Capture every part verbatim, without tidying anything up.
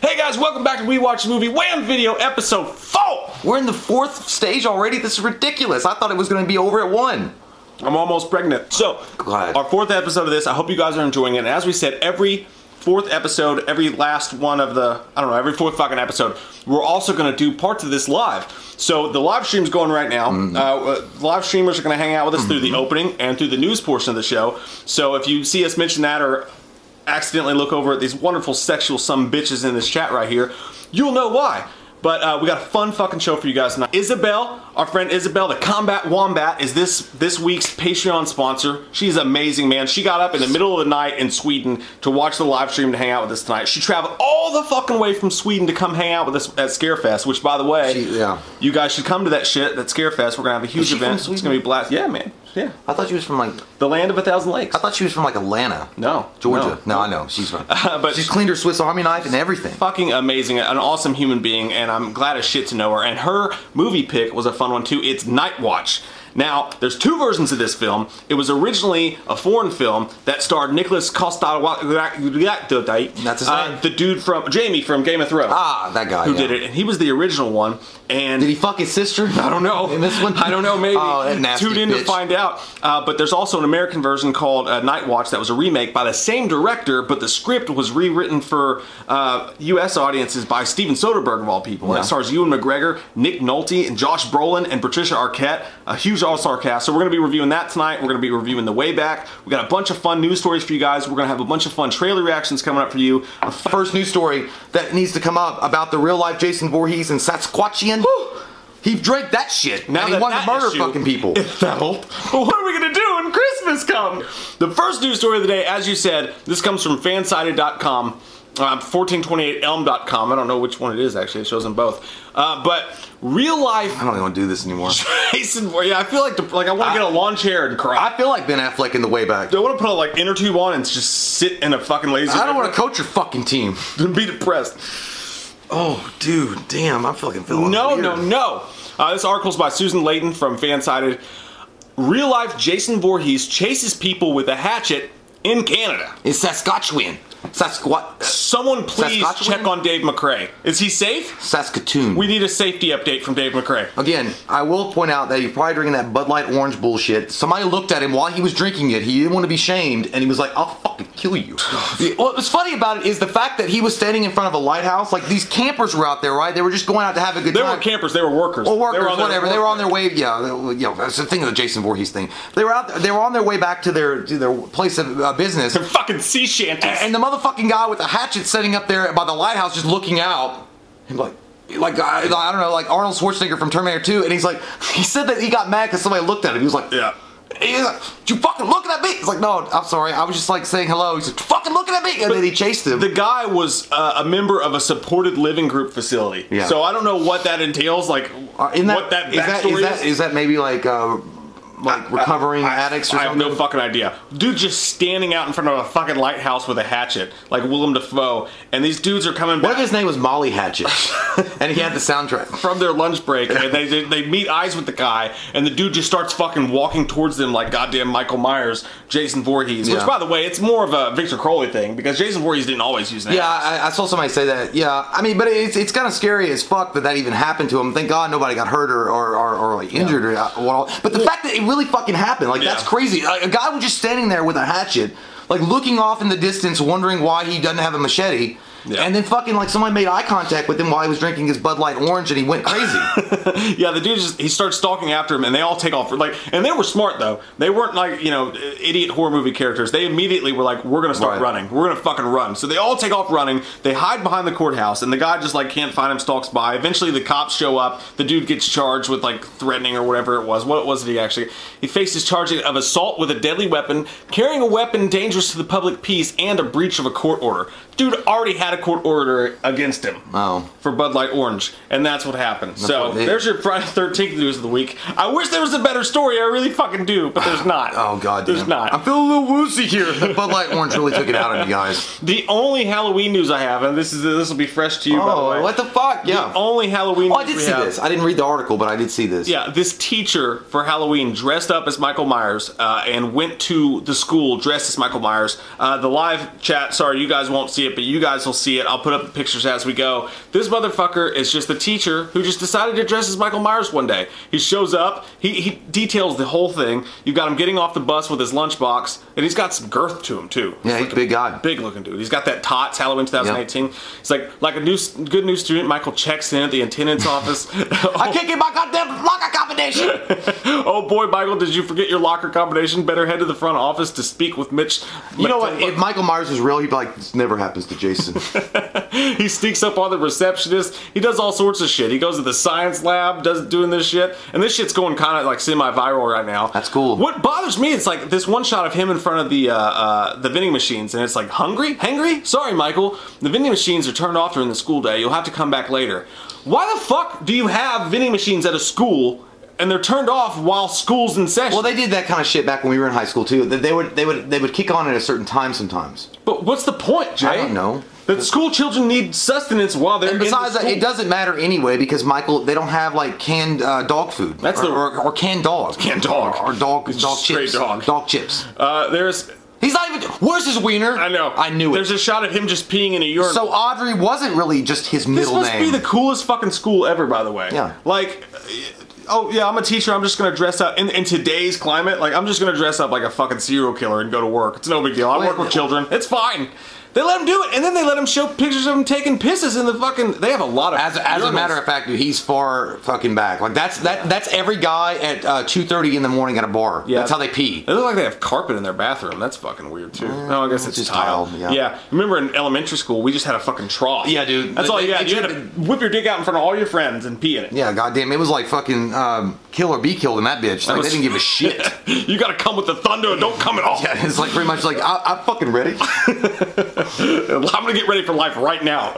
Hey guys, welcome back to We Watch the Movie Wham Video episode four! We're in the fourth stage already? This is ridiculous. I thought it was going to be over at one. I'm almost pregnant. So, God. Our fourth episode of this, I hope you guys are enjoying it. And as we said, every fourth episode, every last one of the, I don't know, every fourth fucking episode, we're also going to do parts of this live. So the live stream's going right now. Mm-hmm. uh, live streamers are going to hang out with us mm-hmm. through the opening and through the news portion of the show. So if you see us mention that or accidentally look over at these wonderful sexual some bitches in this chat right here, you'll know why. But uh, we got a fun fucking show for you guys tonight. Isabel, our friend Isabel, the Combat Wombat, is this this week's Patreon sponsor. She's amazing, man. She got up in the middle of the night in Sweden to watch the live stream to hang out with us tonight. She traveled all the fucking way from Sweden to come hang out with us at Scarefest, which, by the way, she, yeah. you guys should come to that shit, that Scarefest. We're going to have a huge event. It's going to be a blast. Yeah, man. Yeah. I thought she was from, like... the land of a thousand lakes. I thought she was from, like, Atlanta. No. Georgia. No, no I know. She's from... Uh, but she's cleaned her Swiss Army knife and everything. Fucking amazing. An awesome human being, and I'm glad as shit to know her. And her movie pick was a fun one, too. It's Nightwatch. Now, there's two versions of this film. It was originally a foreign film that starred Nicholas Costawa... That's his uh, name? The dude from... Jamie from Game of Thrones. Ah, that guy, Who yeah. did it. And he was the original one. And did he fuck his sister? I don't know. In this one? I don't know, maybe. Oh, that nasty Tune in bitch. to find out. Uh, but there's also an American version called uh, Nightwatch that was a remake by the same director, but the script was rewritten for uh, U S audiences by Steven Soderbergh, of all people. Yeah. And it stars Ewan McGregor, Nick Nolte, and Josh Brolin, and Patricia Arquette. A huge all-star cast. So we're going to be reviewing that tonight. We're going to be reviewing The Way Back. We got a bunch of fun news stories for you guys. We're going to have a bunch of fun trailer reactions coming up for you. Our first news story that needs to come up about the real-life Jason Voorhees and Saskatchewan. Woo. He drank that shit. Now and he wanted to murder issue, fucking people. It fell. Well, what are we gonna do when Christmas comes? The first news story of the day, as you said, this comes from fansided dot com, uh, fourteen twenty-eight elm dot com. I don't know which one it is actually. It shows them both. Uh, but real life. I don't even want to do this anymore. Jason, yeah, I feel like the, like I want to get a lawn chair and cry. I feel like Ben Affleck in The Way Back. Do I want to put a like inner tube on and just sit in a fucking lazy? I don't want to coach your fucking team. Then be depressed. Oh, dude, damn, I'm fucking feeling No, weird. no, no. Uh, this article's by Susan Layton from Fansided. Real-life Jason Voorhees chases people with a hatchet in Canada. In Saskatchewan. Saskatchewan. Someone please Saskatchewan? check on Dave McCrae. Is he safe? Saskatoon. We need a safety update from Dave McCrae. Again, I will point out that you're probably drinking that Bud Light orange bullshit. Somebody looked at him while he was drinking it. He didn't want to be shamed, and he was like, I'll fucking kill you. What was funny about it is the fact that he was standing in front of a lighthouse. Like, these campers were out there, right? They were just going out to have a good they time. They were campers. They were workers. Or workers, they whatever. Work. They were on their way. Yeah, they, you know, that's the thing of the Jason Voorhees thing. They were out. There, they were on their way back to their to their place of uh, business. They're fucking sea shanties. And, and the motherfucking guy with the hatchet sitting up there by the lighthouse, just looking out, and like. Like, I, I don't know, like Arnold Schwarzenegger from Terminator two, and he's like, he said that he got mad because somebody looked at him. He was like, yeah. He's like, you fucking looking at me? He's like, no, I'm sorry. I was just like saying hello. He's like, fucking looking at me. And but then he chased him. The guy was uh, a member of a supported living group facility. Yeah. So I don't know what that entails, like uh, that, what that backstory is. That, is, that, is that maybe like... Uh, Like recovering I, I, addicts or I something? I have no fucking idea. Dude just standing out in front of a fucking lighthouse with a hatchet, like Willem Dafoe, and these dudes are coming back. What if his name was Molly Hatchet? And he had the soundtrack. From their lunch break, and they, they, they meet eyes with the guy, and the dude just starts fucking walking towards them like goddamn Michael Myers, Jason Voorhees. Yeah. Which, by the way, it's more of a Victor Crowley thing, because Jason Voorhees didn't always use that. Yeah, I, I saw somebody say that. Yeah, I mean, but it's, it's kind of scary as fuck that that even happened to him. Thank God nobody got hurt or, or, or, or like injured. Yeah. or what. But the yeah. fact that it really Really fucking happened. Like, yeah. that's crazy. A guy was just standing there with a hatchet, like looking off in the distance, wondering why he doesn't have a machete. Yeah. And then fucking like somebody made eye contact with him while he was drinking his Bud Light orange, and he went crazy. Yeah, the dude just he starts stalking after him, and they all take off. Like, and they were smart though. They weren't like, you know, idiot horror movie characters. They immediately were like, we're gonna start right. running. We're gonna fucking run. So they all take off running. They hide behind the courthouse, and the guy just like can't find him. Stalks by. Eventually, the cops show up. The dude gets charged with like threatening or whatever it was. What was it he actually? He faces charges of assault with a deadly weapon, carrying a weapon dangerous to the public peace, and a breach of a court order. Dude already had adequate order against him oh. for Bud Light Orange, and that's what happened. That's so what they, there's your Friday the thirteenth news of the week. I wish there was a better story. I really fucking do, but there's not. Oh god, damn. There's not. I'm feeling a little woozy here. The Bud Light Orange really took it out on you guys. The only Halloween news I have, and this is this will be fresh to you. Oh, by the way. What the fuck? Yeah. The only Halloween. Oh, news I did we see have. This. I didn't read the article, but I did see this. Yeah, this teacher for Halloween dressed up as Michael Myers uh, and went to the school dressed as Michael Myers. Uh, the live chat. Sorry, you guys won't see it, but you guys will see it. I'll put up the pictures as we go. This motherfucker is just a teacher who just decided to dress as Michael Myers one day. He shows up. He, he details the whole thing. You've got him getting off the bus with his lunchbox, and he's got some girth to him too. Yeah, he's a big guy. Big looking dude. He's got that Tots Halloween twenty eighteen. Yep. It's like like a new good new student. Michael checks in at the attendance office. Oh, I can't get my goddamn locker combination. Oh boy, Michael, did you forget your locker combination? Better head to the front office to speak with Mitch. You know what? If Michael Myers was real, he'd be like, this never happens to Jason. He sneaks up on the receptionist. He does all sorts of shit. He goes to the science lab, does doing this shit, and this shit's going kind of like semi-viral right now. That's cool. What bothers me, it's like this one shot of him in front of the uh, uh, the vending machines, and it's like hungry, hangry. Sorry, Michael. The vending machines are turned off during the school day. You'll have to come back later. Why the fuck do you have vending machines at a school? And they're turned off while school's in session. Well, they did that kind of shit back when we were in high school too. They would, they would, they would kick on at a certain time sometimes. But what's the point, Jay? I don't know. That school children need sustenance while they're. And besides, in the that, it doesn't matter anyway because Michael, they don't have like canned uh, dog food. That's or, the or, or canned dogs. Canned dog or, or dog it's dog chips. Dog. dog chips. Uh, there's. He's not even. Where's his wiener? I know. I knew it. There's a shot of him just peeing in a urinal. So Audrey wasn't really just his middle name. This must name. be the coolest fucking school ever, by the way. Yeah. Like. Oh, yeah, I'm a teacher. I'm just going to dress up. In, in today's climate, like, I'm just going to dress up like a fucking serial killer and go to work. It's no big deal. I work with children. It's fine. They let him do it, and then they let him show pictures of him taking pisses in the fucking... They have a lot of... As, as a matter of fact, dude, he's far fucking back. Like, that's that that's every guy at uh, two thirty in the morning at a bar. Yeah. That's how they pee. They look like they have carpet in their bathroom. That's fucking weird, too. Mm, no, I guess it's, it's just tile. tile. Yeah. yeah. Remember in elementary school, we just had a fucking trough. Yeah, dude. That's they, all you they, had. They, you they, had to whip your dick out in front of all your friends and pee in it. Yeah, goddamn. It was like fucking um, kill or be killed in that bitch. Like, that was, they didn't give a shit. You gotta come with the thunder and don't come at all. Yeah, it's like pretty much like, I, I'm fucking ready. I'm gonna get ready for life right now.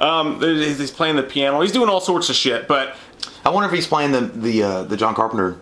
Um, he's playing the piano. He's doing all sorts of shit. But I wonder if he's playing the the uh, the John Carpenter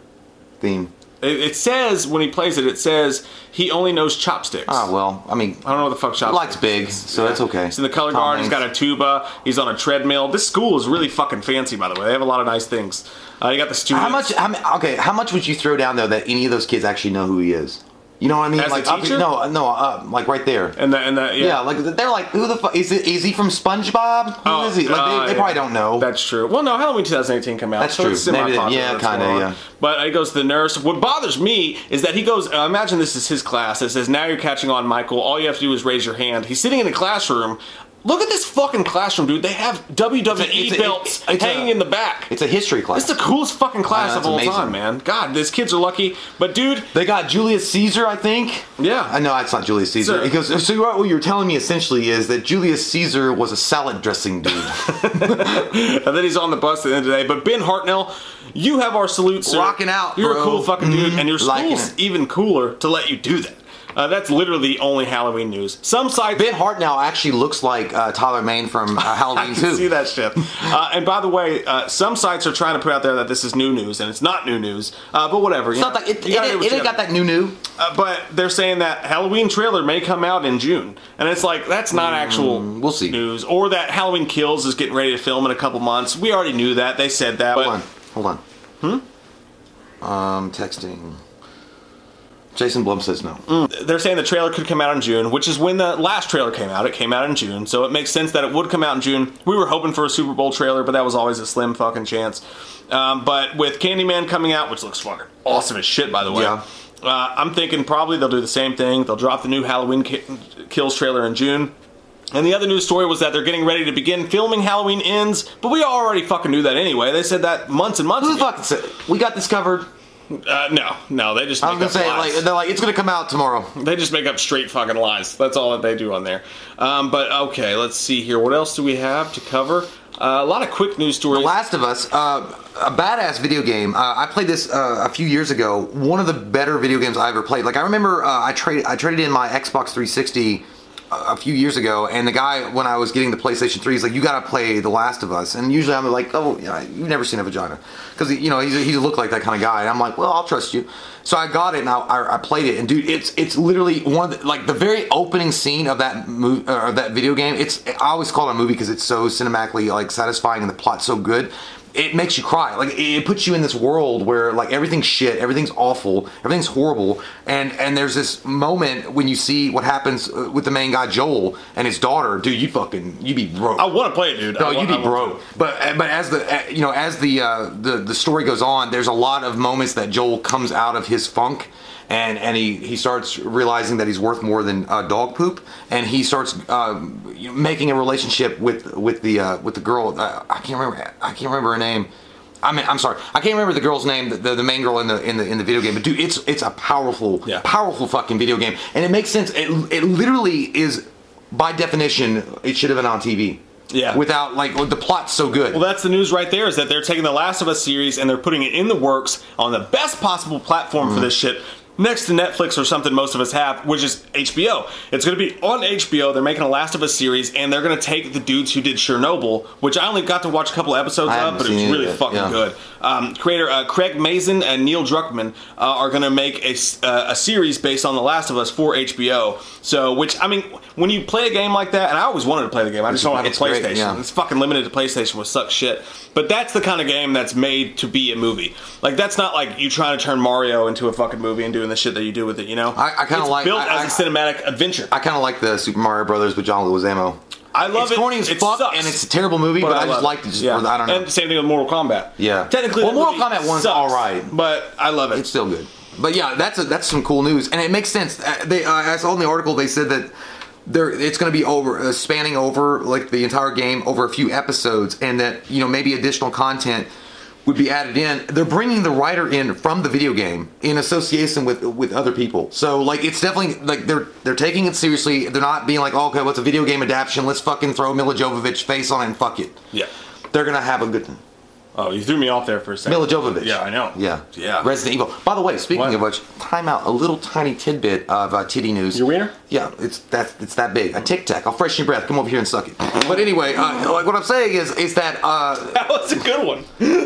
theme. It, it says when he plays it, it says he only knows chopsticks. Ah, well, I mean, I don't know what the fuck chopsticks. Light's big, so yeah. That's okay. He's in the color Tom guard. Hanks. He's got a tuba. He's on a treadmill. This school is really fucking fancy, by the way. They have a lot of nice things. Uh, you got the students. How much? How many, okay, how much would you throw down though that any of those kids actually know who he is? You know what I mean? As like a teacher? Up, no, no, up, like right there. And the, and the, yeah. yeah, like they're like, who the fuck is it? Is he from SpongeBob? Who oh, is he? Like uh, they, they yeah. probably don't know. That's true. Well, no, Halloween twenty eighteen came out. That's so true. It's Maybe that, yeah, kind of. Yeah. But it goes to the nurse. What bothers me is that he goes. Uh, imagine this is his class. It says, "Now you're catching on, Michael. All you have to do is raise your hand." He's sitting in the classroom. Look at this fucking classroom, dude. They have W W E belts hanging in the back. It's a history class. It's the coolest fucking class of all time, man. God, these kids are lucky. But, dude. They got Julius Caesar, I think. Yeah. I know it's not Julius Caesar. He goes, so what you're telling me essentially is that Julius Caesar was a salad dressing dude. And then he's on the bus at the end of the day. But Ben Hartnell, you have our salute, sir. Rocking out, you're a cool fucking dude. And your school's even cooler to let you do that. Uh, that's literally the only Halloween news. Some sites... Ben Hartnell actually looks like uh, Tyler Mane from uh, Halloween two. I can two. see that shit. uh, and by the way, uh, some sites are trying to put out there that this is new news, and it's not new news, uh, but whatever. It's you not know, like... It, it, it, it ain't got that new new. Uh, but they're saying that Halloween trailer may come out in June, and it's like, that's not mm, actual we'll see. news. Or that Halloween Kills is getting ready to film in a couple months. We already knew that. They said that. Hold but, on. Hold on. Hmm? Um, texting... Jason Blum says no. Mm. They're saying the trailer could come out in June, which is when the last trailer came out. It came out in June, so it makes sense that it would come out in June. We were hoping for a Super Bowl trailer, but that was always a slim fucking chance. Um, but with Candyman coming out, which looks fucking awesome as shit, by the way. Yeah. Uh, I'm thinking probably they'll do the same thing. They'll drop the new Halloween Ki- Kills trailer in June. And the other news story was that they're getting ready to begin filming Halloween Ends, but we already fucking knew that anyway. They said that months and months ago. Who the fuck said it? We got this covered. Uh, no, no, they just make I was gonna up say, lies. Like, they're like, it's going to come out tomorrow. They just make up straight fucking lies. That's all that they do on there. Um, but, okay, let's see here. What else do we have to cover? Uh, a lot of quick news stories. The Last of Us, uh, a badass video game. Uh, I played this uh, a few years ago. One of the better video games I ever played. Like, I remember uh, I, tra I traded in my Xbox three sixty a few years ago, and the guy, when I was getting the PlayStation three, he's like, you gotta play The Last of Us, and usually I'm like, oh, you know, you've never seen a vagina, because, you know, he's, he looked like that kind of guy, and I'm like, well, I'll trust you. So I got it, and I, I played it, and dude, it's it's literally one of the, like, the very opening scene of that movie, or that video game, it's, I always call it a movie because it's so cinematically, like, satisfying, and the plot's so good, it makes you cry. Like, it puts you in this world where, like, everything's shit, everything's awful, everything's horrible, and and there's this moment when you see what happens with the main guy Joel and his daughter. Dude, you fucking, you be broke. I want to play it, dude. No, you be broke. But but as the you know as the uh, the the story goes on, there's a lot of moments that Joel comes out of his funk. And and he, he starts realizing that he's worth more than uh, dog poop, and he starts uh, making a relationship with with the uh, with the girl. Uh, I can't remember. I can't remember her name. I mean, I'm sorry. I can't remember the girl's name. The, the, the main girl in the in the in the video game. But dude, it's it's a powerful, yeah. powerful fucking video game, and it makes sense. It it literally is, by definition, it should have been on T V. Yeah. Without, like, the plot's so good. Well, that's the news right there, is that they're taking the Last of Us series and they're putting it in the works on the best possible platform mm. for this shit. Next to Netflix or something most of us have, which is H B O. It's going to be on H B O. They're making a Last of Us series, and they're going to take the dudes who did Chernobyl, which I only got to watch a couple episodes of, but it was really it. fucking yeah. good. Um, creator uh, Craig Mazin and Neil Druckmann uh, are going to make a, uh, a series based on The Last of Us for H B O. So, which, I mean, when you play a game like that, and I always wanted to play the game, I just don't have a PlayStation. Great, yeah. It's fucking limited to PlayStation, which sucks shit. But that's the kind of game that's made to be a movie. Like, that's not like you trying to turn Mario into a fucking movie and do the shit that you do with it, you know. I, I kind of like built I, as I, a cinematic adventure. I kind of like the Super Mario Brothers with John Leguizamo. I love it's it. It's corny as it fuck, sucks. And it's a terrible movie, but, but I, I just liked it. Just yeah. for, I don't know. And same thing with Mortal Kombat. Yeah, technically, well, Mortal Kombat one's all right, but I love it. It's still good. But yeah, that's a, that's some cool news, and it makes sense. They, uh, I saw in the article they said that there it's going to be over uh, spanning over like the entire game over a few episodes, and that, you know, maybe additional content would be added in. They're bringing the writer in from the video game in association with with other people. So, like, it's definitely, like, they're they're taking it seriously. They're not being like, oh, okay, what's well, a video game adaptation? Let's fucking throw Mila Jovovich face on it and fuck it. Yeah. They're going to have a good one. Oh, you threw me off there for a second. Mila Jovovich. Yeah, I know. Yeah. Yeah. Resident Evil. By the way, speaking what? of which, time out. A little tiny tidbit of uh, titty news. Your wiener? Yeah, it's that, it's that big. A Tic Tac. I'll freshen your breath. Come over here and suck it. But anyway, uh, like, what I'm saying is is that... Uh, that was a good one.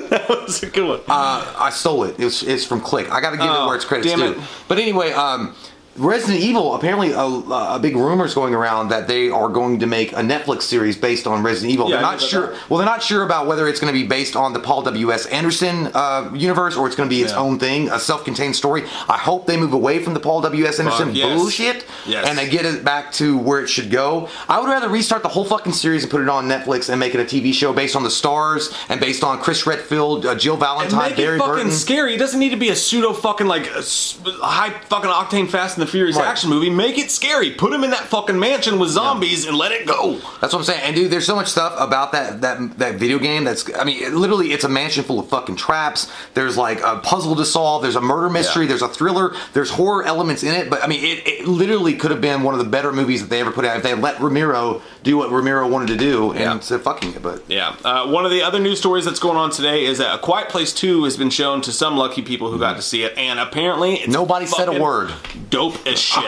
That was a good one. Uh, I stole it. It was, it's from Click. I got to give oh, it where its credit's due. It. But anyway... Um, Resident Evil, apparently a, a big rumor's going around that they are going to make a Netflix series based on Resident Evil. Yeah, they're not sure. That. Well, they're not sure about whether it's going to be based on the Paul W. S. Anderson uh, universe or it's going to be its yeah. own thing, a self-contained story. I hope they move away from the Paul W. S. Anderson Fuck, yes. bullshit yes. and they get it back to where it should go. I would rather restart the whole fucking series and put it on Netflix and make it a T V show based on the stars and based on Chris Redfield, uh, Jill Valentine, Barry Burton. And make it fucking Burton. scary. It doesn't need to be a pseudo fucking like high fucking octane fast. The Furious right. action movie, make it scary. Put him in that fucking mansion with zombies yeah. and let it go. That's what I'm saying. And dude, there's so much stuff about that that that video game. That's, I mean, it, literally, it's a mansion full of fucking traps. There's like a puzzle to solve. There's a murder mystery. Yeah. There's a thriller. There's horror elements in it. But I mean, it, it literally could have been one of the better movies that they ever put out if they let Romero do what Romero wanted to do and yeah. said fucking it. But yeah, uh, one of the other news stories that's going on today is that A Quiet Place two has been shown to some lucky people who got to see it, and apparently it's nobody said a word. Dope. As shit.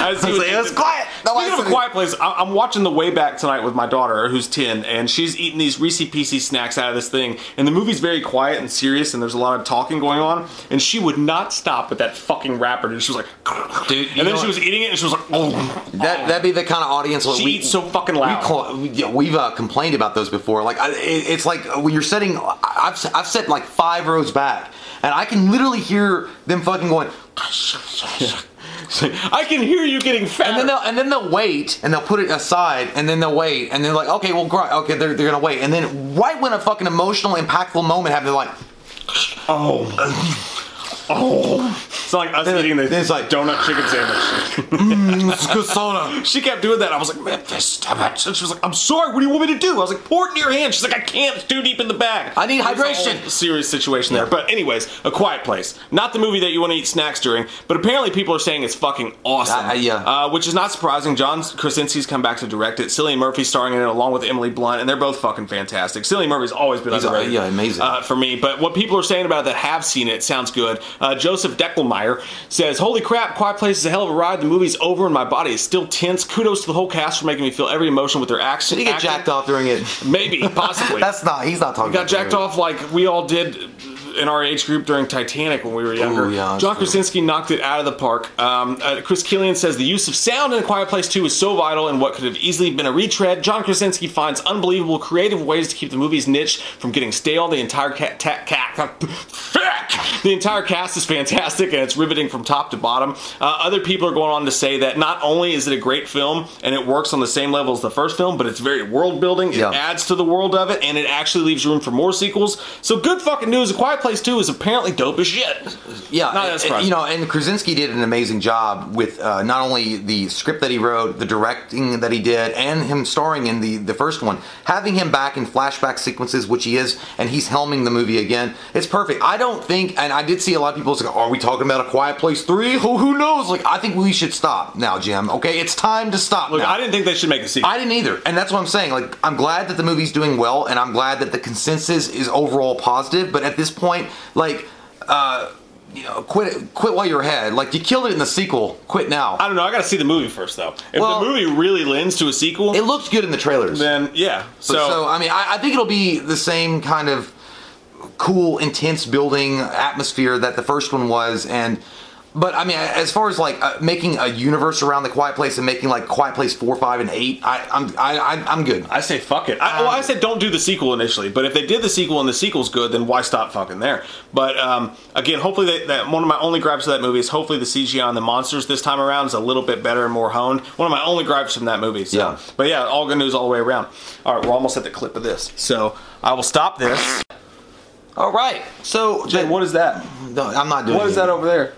As he was, it was quiet. No, Speaking of A Quiet Place, I, I'm watching The Way Back tonight with my daughter, who's ten, and she's eating these Reese Pieces snacks out of this thing. And the movie's very quiet and serious, and there's a lot of talking going on. And she would not stop with that fucking wrapper. And she was like, dude. And then she was eating it, and she was like, oh. That that'd be the kind of audience she we, eats so fucking loud. We call, we, we've uh, complained about those before. Like, I, it, it's like when you're setting, I've I've set like five rows back, and I can literally hear them fucking going. I can hear you getting fatter. And then they'll, and then they'll wait, and they'll put it aside, and then they'll wait, and they're like, okay, well, okay, they're, they're gonna wait, and then right when a fucking emotional, impactful moment happens, they're like, oh. Oh, it's like us then, eating the it's like, donut chicken sandwich. Mmm, it's good soda. She kept doing that. I was like, man, this stop it. And she was like, I'm sorry, what do you want me to do? I was like, pour it in your hand. She's like, I can't, it's too deep in the bag. I need There's hydration. A whole serious situation there. But anyways, A Quiet Place. Not the movie that you want to eat snacks during, but apparently people are saying it's fucking awesome. Uh, yeah. Uh, which is not surprising. John Krasinski's come back to direct it. Cillian Murphy's starring in it along with Emily Blunt, and they're both fucking fantastic. Cillian Murphy's always been underrated. He's, uh, yeah, amazing. Uh, for me. But what people are saying about it that have seen it sounds good. uh, Joseph Deckelmeyer says, "Holy crap, Quiet Place is a hell of a ride. The movie's over and my body is still tense. Kudos to the whole cast for making me feel every emotion with their action." Did he get acting. jacked off during it? Maybe, possibly. That's not, he's not talking he about that. Got jacked theory. off like we all did in our age group during Titanic when we were younger. Ooh, yeah, John Krasinski true. knocked it out of the park. Um, uh, Chris Killian says, "The use of sound in A Quiet Place two is so vital in what could have easily been a retread. John Krasinski finds unbelievable creative ways to keep the movie's niche from getting stale. The entire cat, cat, cat, the entire cast is fantastic and it's riveting from top to bottom." Uh, other people are going on to say that not only is it a great film and it works on the same level as the first film, but it's very world building. It yeah. adds to the world of it and it actually leaves room for more sequels. So good fucking news. A Quiet Place two is apparently dope as shit. Yeah, not as and, you know, and Krasinski did an amazing job with uh, not only the script that he wrote, the directing that he did, and him starring in the the first one. Having him back in flashback sequences, which he is, and he's helming the movie again. It's perfect. I don't think, and I did see a lot of people say, "Are we talking about A Quiet Place three? Who, who knows?" Like, I think we should stop now, Jim. Okay, it's time to stop. Look, now. I didn't think they should make a sequel. I didn't either, and that's what I'm saying. Like, I'm glad that the movie's doing well, and I'm glad that the consensus is overall positive. But at this point. Like, uh, you know, quit, quit while you're ahead. Like, you killed it in the sequel. Quit now. I don't know. I got to see the movie first, though. If well, the movie really lends to a sequel, it looked good in the trailers. Then, yeah. So, but, so I mean, I, I think it'll be the same kind of cool, intense building atmosphere that the first one was, and. But, I mean, as far as, like, uh, making a universe around The Quiet Place and making, like, Quiet Place four, five, and eight, I, I'm, I, I'm good. I say fuck it. I, well, I said don't do the sequel initially, but if they did the sequel and the sequel's good, then why stop fucking there? But, um, again, hopefully, they, that one of my only gripes of that movie is hopefully the C G I on the monsters this time around is a little bit better and more honed. One of my only gripes from that movie. So. Yeah. But, yeah, all good news all the way around. All right, we're almost at the clip of this. So, I will stop this. All right. So, Jay, what is that? No, I'm not doing it. What is that over there?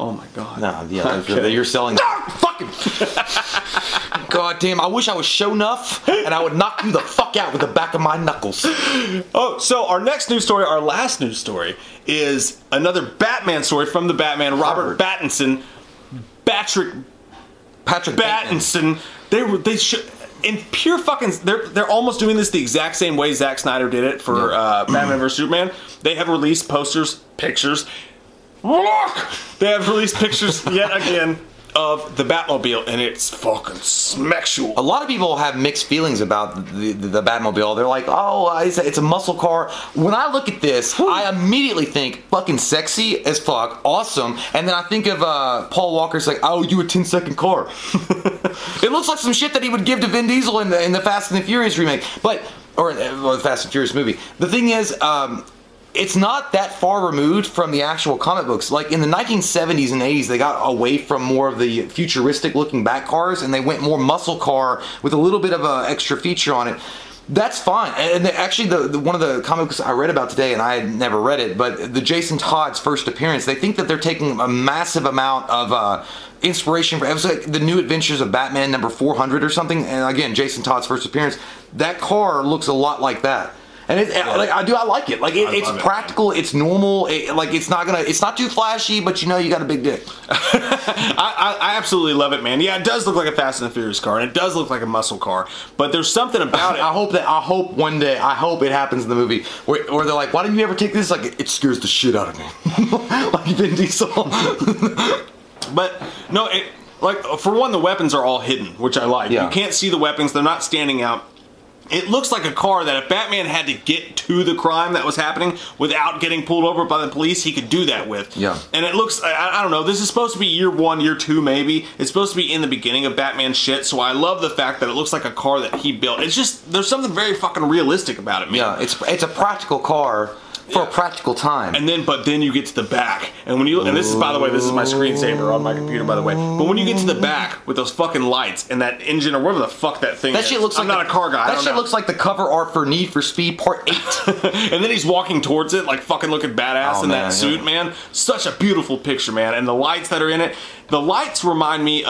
Oh my god. No, yeah, okay. You're selling. No, fucking. God damn, I wish I was show enough and I would knock you the fuck out with the back of my knuckles. Oh, so our next news story, our last news story, is another Batman story from the Batman, Robert, Robert. Pattinson. Patrick. Patrick Pattinson. They were, they should. In pure fucking, they're they're almost doing this the exact same way Zack Snyder did it for yeah. uh, Batman versus Superman. They have released posters, pictures. Look! They have released pictures yet again of the Batmobile, and it's fucking smexual. A lot of people have mixed feelings about the, the, the Batmobile. They're like, oh, it's a, it's a muscle car. When I look at this, Ooh. I immediately think fucking sexy as fuck, awesome, and then I think of uh, Paul Walker's like, I owe you a ten second car. It looks like some shit that he would give to Vin Diesel in the, in the Fast and the Furious remake, but, or well, the Fast and Furious movie. The thing is, um... it's not that far removed from the actual comic books. Like, in the nineteen seventies and eighties, they got away from more of the futuristic-looking Bat cars, and they went more muscle car with a little bit of an extra feature on it. That's fine. And actually, the, the one of the comic books I read about today, and I had never read it, but the Jason Todd's first appearance, they think that they're taking a massive amount of uh, inspiration. For, it was like The New Adventures of Batman number four hundred or something. And again, Jason Todd's first appearance. That car looks a lot like that. And it, yeah. like, I do, I like it. Like it, it's it, practical, man. It's normal. It, like it's not gonna, it's not too flashy, but you know you got a big dick. I, I, I absolutely love it, man. Yeah, it does look like a Fast and the Furious car, and it does look like a muscle car. But there's something about it. I hope that, I hope one day, I hope it happens in the movie where, where they're like, why didn't you ever take this? Like it scares the shit out of me, like Vin Diesel. But no, it, like for one, the weapons are all hidden, which I like. Yeah. You can't see the weapons; they're not standing out. It looks like a car that if Batman had to get to the crime that was happening without getting pulled over by the police, he could do that with. Yeah. And it looks, I, I don't know, this is supposed to be year one, year two maybe. It's supposed to be in the beginning of Batman shit, so I love the fact that it looks like a car that he built. It's just, there's something very fucking realistic about it, man. Yeah, it's, it's a practical car. For yeah. a practical time. And then, but then you get to the back. And when you, and this is, by the way, this is my screensaver on my computer, by the way. But when you get to the back with those fucking lights and that engine or whatever the fuck that thing that is. Shit looks I'm like not the, a car guy. That I don't shit know. looks like the cover art for Need for Speed Part eight. And then he's walking towards it, like fucking looking badass oh, in man, that suit, yeah. man. Such a beautiful picture, man. And the lights that are in it. The lights remind me of,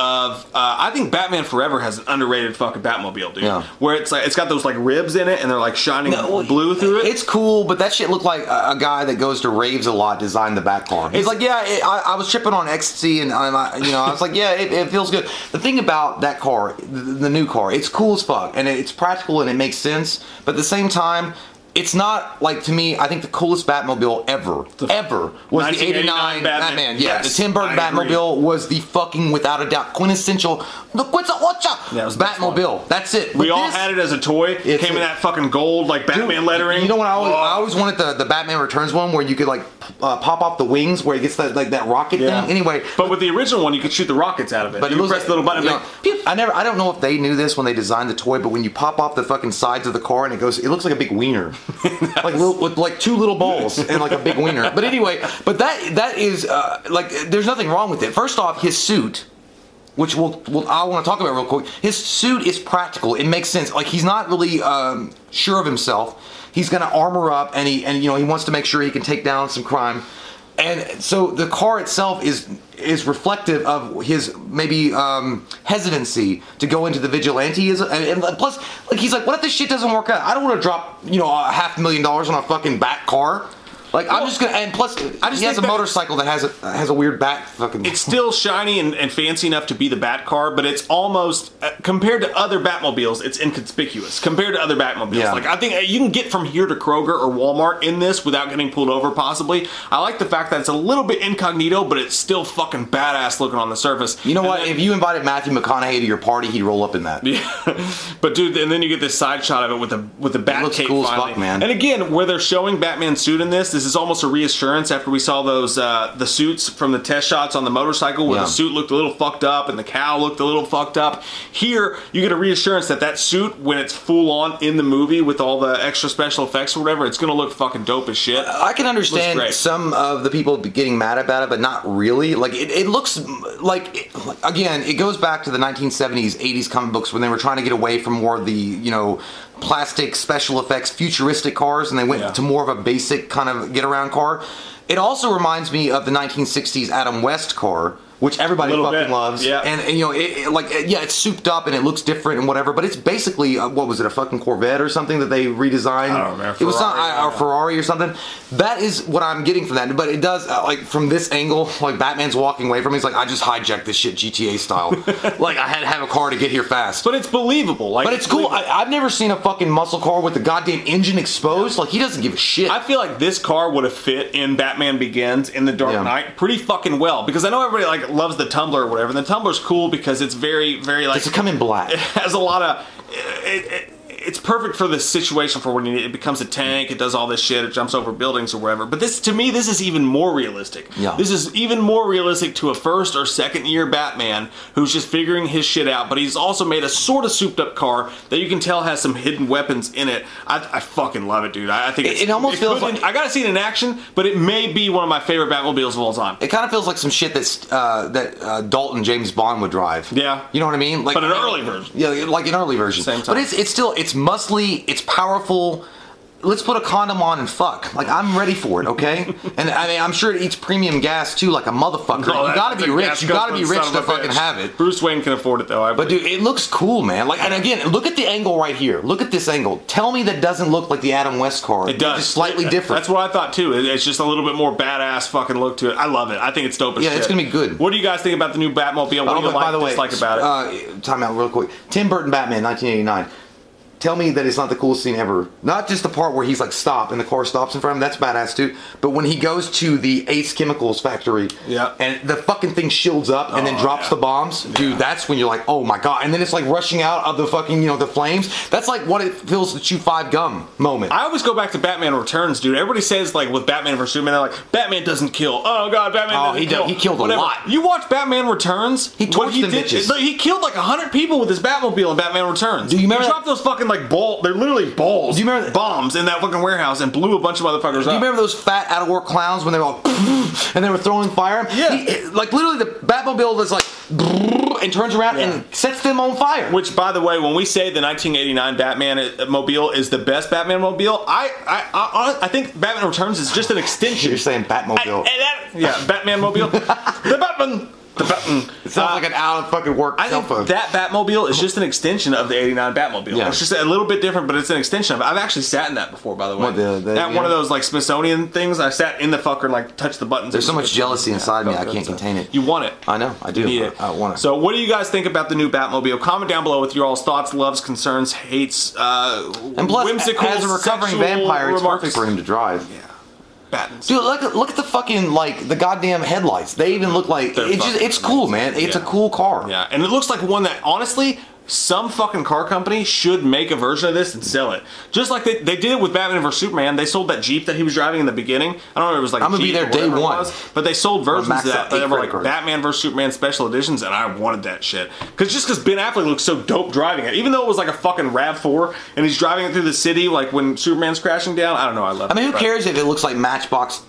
uh, I think Batman Forever has an underrated fucking Batmobile, dude. Yeah. Where it's like, it's got those like ribs in it and they're like shining no, well, blue through it. It's cool, but that shit looked like a, a guy that goes to raves a lot designed the Batcar. It's like, yeah, it, I, I was tripping on ecstasy and, and I, you know, I was like, yeah, it, it feels good. The thing about that car, the, the new car, it's cool as fuck and it's practical and it makes sense, but at the same time, It's not, like, to me, I think the coolest Batmobile ever, the ever, was the eighty-nine Batman. Batman. Yeah, yes, the Tim Burton Batmobile was the fucking, without a doubt, quintessential the Quetzalcoatl yeah, Batmobile. Fun. That's it. But we all this, had it as a toy. It came it. in that fucking gold, like, Batman Dude, lettering. You know what? I always, I always wanted the, the Batman Returns one where you could, like, uh, pop off the wings where it gets that, like, that rocket yeah. thing. Anyway. But with the original one, you could shoot the rockets out of it. But you it was, press the little button and know, like, pew. I never, I don't know if they knew this when they designed the toy, but when you pop off the fucking sides of the car and it goes, it looks like a big wiener. Like little, with like two little balls and like a big wiener. But anyway, but that that is uh, like there's nothing wrong with it. First off, his suit, which we'll, we'll I want to talk about real quick. His suit is practical. It makes sense. Like he's not really um, sure of himself. He's gonna armor up, and he and you know he wants to make sure he can take down some crime. And so the car itself is is reflective of his maybe um, hesitancy to go into the vigilanteism. And, and plus, like he's like, what if this shit doesn't work out? I don't want to drop you know a half million dollars on a fucking bat car. Like well, I'm just gonna. And plus, I just he has a motorcycle that has a has a weird bat fucking. It's still shiny and, and fancy enough to be the bat car, but it's almost uh, compared to other Batmobiles, it's inconspicuous compared to other Batmobiles. Yeah. Like I think you can get from here to Kroger or Walmart in this without getting pulled over. Possibly. I like the fact that it's a little bit incognito, but it's still fucking badass looking on the surface. You know and what? Then, if you invited Matthew McConaughey to your party, he'd roll up in that. Yeah. But dude, and then you get this side shot of it with the with the bat. It looks cape cool finally. as fuck, man. And again, where they're showing Batman's suit in this. This is almost a reassurance after we saw those uh, the suits from the test shots on the motorcycle where yeah. the suit looked a little fucked up and the cowl looked a little fucked up. Here, you get a reassurance that that suit, when it's full on in the movie with all the extra special effects or whatever, it's going to look fucking dope as shit. I can understand some of the people getting mad about it, but not really. Like, it, it looks like, it, again, it goes back to the nineteen seventies, eighties comic books when they were trying to get away from more of the, you know, plastic special effects futuristic cars and they went yeah. to more of a basic kind of get around car. It also reminds me of the nineteen sixties Adam West car, which everybody fucking bit. loves. Yeah. And, and you know, it, it, like, it, yeah, it's souped up and it looks different and whatever, but it's basically, uh, what was it, a fucking Corvette or something that they redesigned? I don't know, it was not a yeah. Ferrari or something. That is what I'm getting from that, but it does, uh, like, from this angle, like, Batman's walking away from me, he's like, I just hijacked this shit G T A style. Like, I had to have a car to get here fast. But it's believable. Like, but it's, it's cool. I, I've never seen a fucking muscle car with the goddamn engine exposed. Yeah. Like, he doesn't give a shit. I feel like this car would have fit in Batman Begins in The Dark yeah. Knight pretty fucking well, because I know everybody, like, loves the tumbler or whatever, and the tumbler's cool because it's very, very like. Does it come in black? It has a lot of. It, it, it, it's perfect for this situation for when it becomes a tank, it does all this shit, it jumps over buildings or wherever. But this, to me, this is even more realistic. Yeah. This is even more realistic to a first or second year Batman who's just figuring his shit out, but he's also made a sort of souped up car that you can tell has some hidden weapons in it. I, I fucking love it, dude. I, I think it's, it almost it feels like, I gotta see it in action, but it may be one of my favorite Batmobiles of all time. It kind of feels like some shit that's, uh, that uh, Dalton James Bond would drive. Yeah. You know what I mean? Like, but an early version. Yeah, like an early version. Same time. But it's, it's still, it's It's muscly, it's powerful. Let's put a condom on and fuck. Like, I'm ready for it, okay? And I mean, I'm sure it eats premium gas too, like a motherfucker. No, you gotta be rich. You gotta be rich to fucking bitch. have it. Bruce Wayne can afford it though. I but dude, it looks cool, man. Like, and again, look at the angle right here. Look at this angle. Tell me that doesn't look like the Adam West car. It does. It's just slightly yeah, different. That's what I thought too. It's just a little bit more badass fucking look to it. I love it. I think it's dope as yeah, shit. Yeah, it's gonna be good. What do you guys think about the new Batmobile? What oh, do you like, dislike about it? Uh, time out real quick. Tim Burton Batman, nineteen eighty-nine. Tell me that it's not the coolest scene ever. Not just the part where he's like, stop, and the car stops in front of him. That's badass, too. But when he goes to the Ace Chemicals factory, yeah, and the fucking thing shields up and oh, then drops yeah. the bombs, dude, yeah. that's when you're like, oh my god. And then it's like rushing out of the fucking, you know, the flames. That's like what it feels to chew five gum moment. I always go back to Batman Returns, dude. Everybody says, like, with Batman versus Superman, they're like, Batman doesn't kill. Oh, God, Batman oh, doesn't he kill. Did, he killed Whatever. a lot. You watch Batman Returns, he torched he the did, bitches. He killed like one hundred people with his Batmobile in Batman Returns. Do you remember? He dropped those fucking like ball, they're literally balls. Do you remember bombs in that fucking warehouse and blew a bunch of motherfuckers up? Do you remember those fat out of work clowns when they were all and they were throwing fire? Yeah, he, it, like literally the Batmobile was like and turns around yeah. and sets them on fire. Which, by the way, when we say the nineteen eighty-nine Batman Mobile is the best Batman Mobile, I I I, I think Batman Returns is just an extension. You're saying Batmobile? I, I, that, yeah, Batman Mobile. The Batman. The Batman. It sounds uh, like an out of fucking work I cell phone. That Batmobile is just an extension of the eighty-nine Batmobile. Yeah. It's just a little bit different, but it's an extension of it. I've actually sat in that before, by the way. Well, the, the, At yeah. one of those like Smithsonian things, I sat in the fucker and like touched the buttons. There's so much jealousy inside me, I can't contain it. You want it. I know, I do. You need it. I want it. So what do you guys think about the new Batmobile? Comment down below with your all's thoughts, loves, concerns, hates, uh, and plus, whimsical, as a recovering vampire, it's remarks. perfect for him to drive. Yeah. Battens. Dude, look, look at the fucking, like, the goddamn headlights. They even look like, They're it's just, it's cool, man. It's yeah. a cool car. Yeah, and it looks like one that, honestly, some fucking car company should make a version of this and sell it. Just like they, they did with Batman vs Superman. They sold that Jeep that he was driving in the beginning. I don't know if it was like I'm gonna Jeep be there day one. Was, but they sold versions of that that were like cards. Batman vs Superman special editions, and I wanted that shit. Cause just cause Ben Affleck looks so dope driving it. Even though it was like a fucking RAV four and he's driving it through the city like when Superman's crashing down. I don't know, I love it. I mean, who right? cares if it looks like Matchbox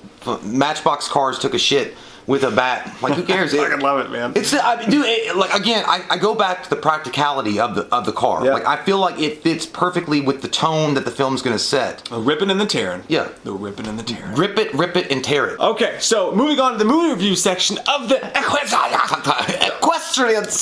Matchbox cars took a shit with a bat? Like, who cares? I fucking love it, man. It's I, dude, it, like again, I, I go back to the practicality of the of the car. Yeah. Like, I feel like it fits perfectly with the tone that the film's gonna set. The ripping and the tearing. Yeah. The ripping and the tearing. Rip it, rip it, and tear it. Okay, so moving on to the movie review section of the Equestrians.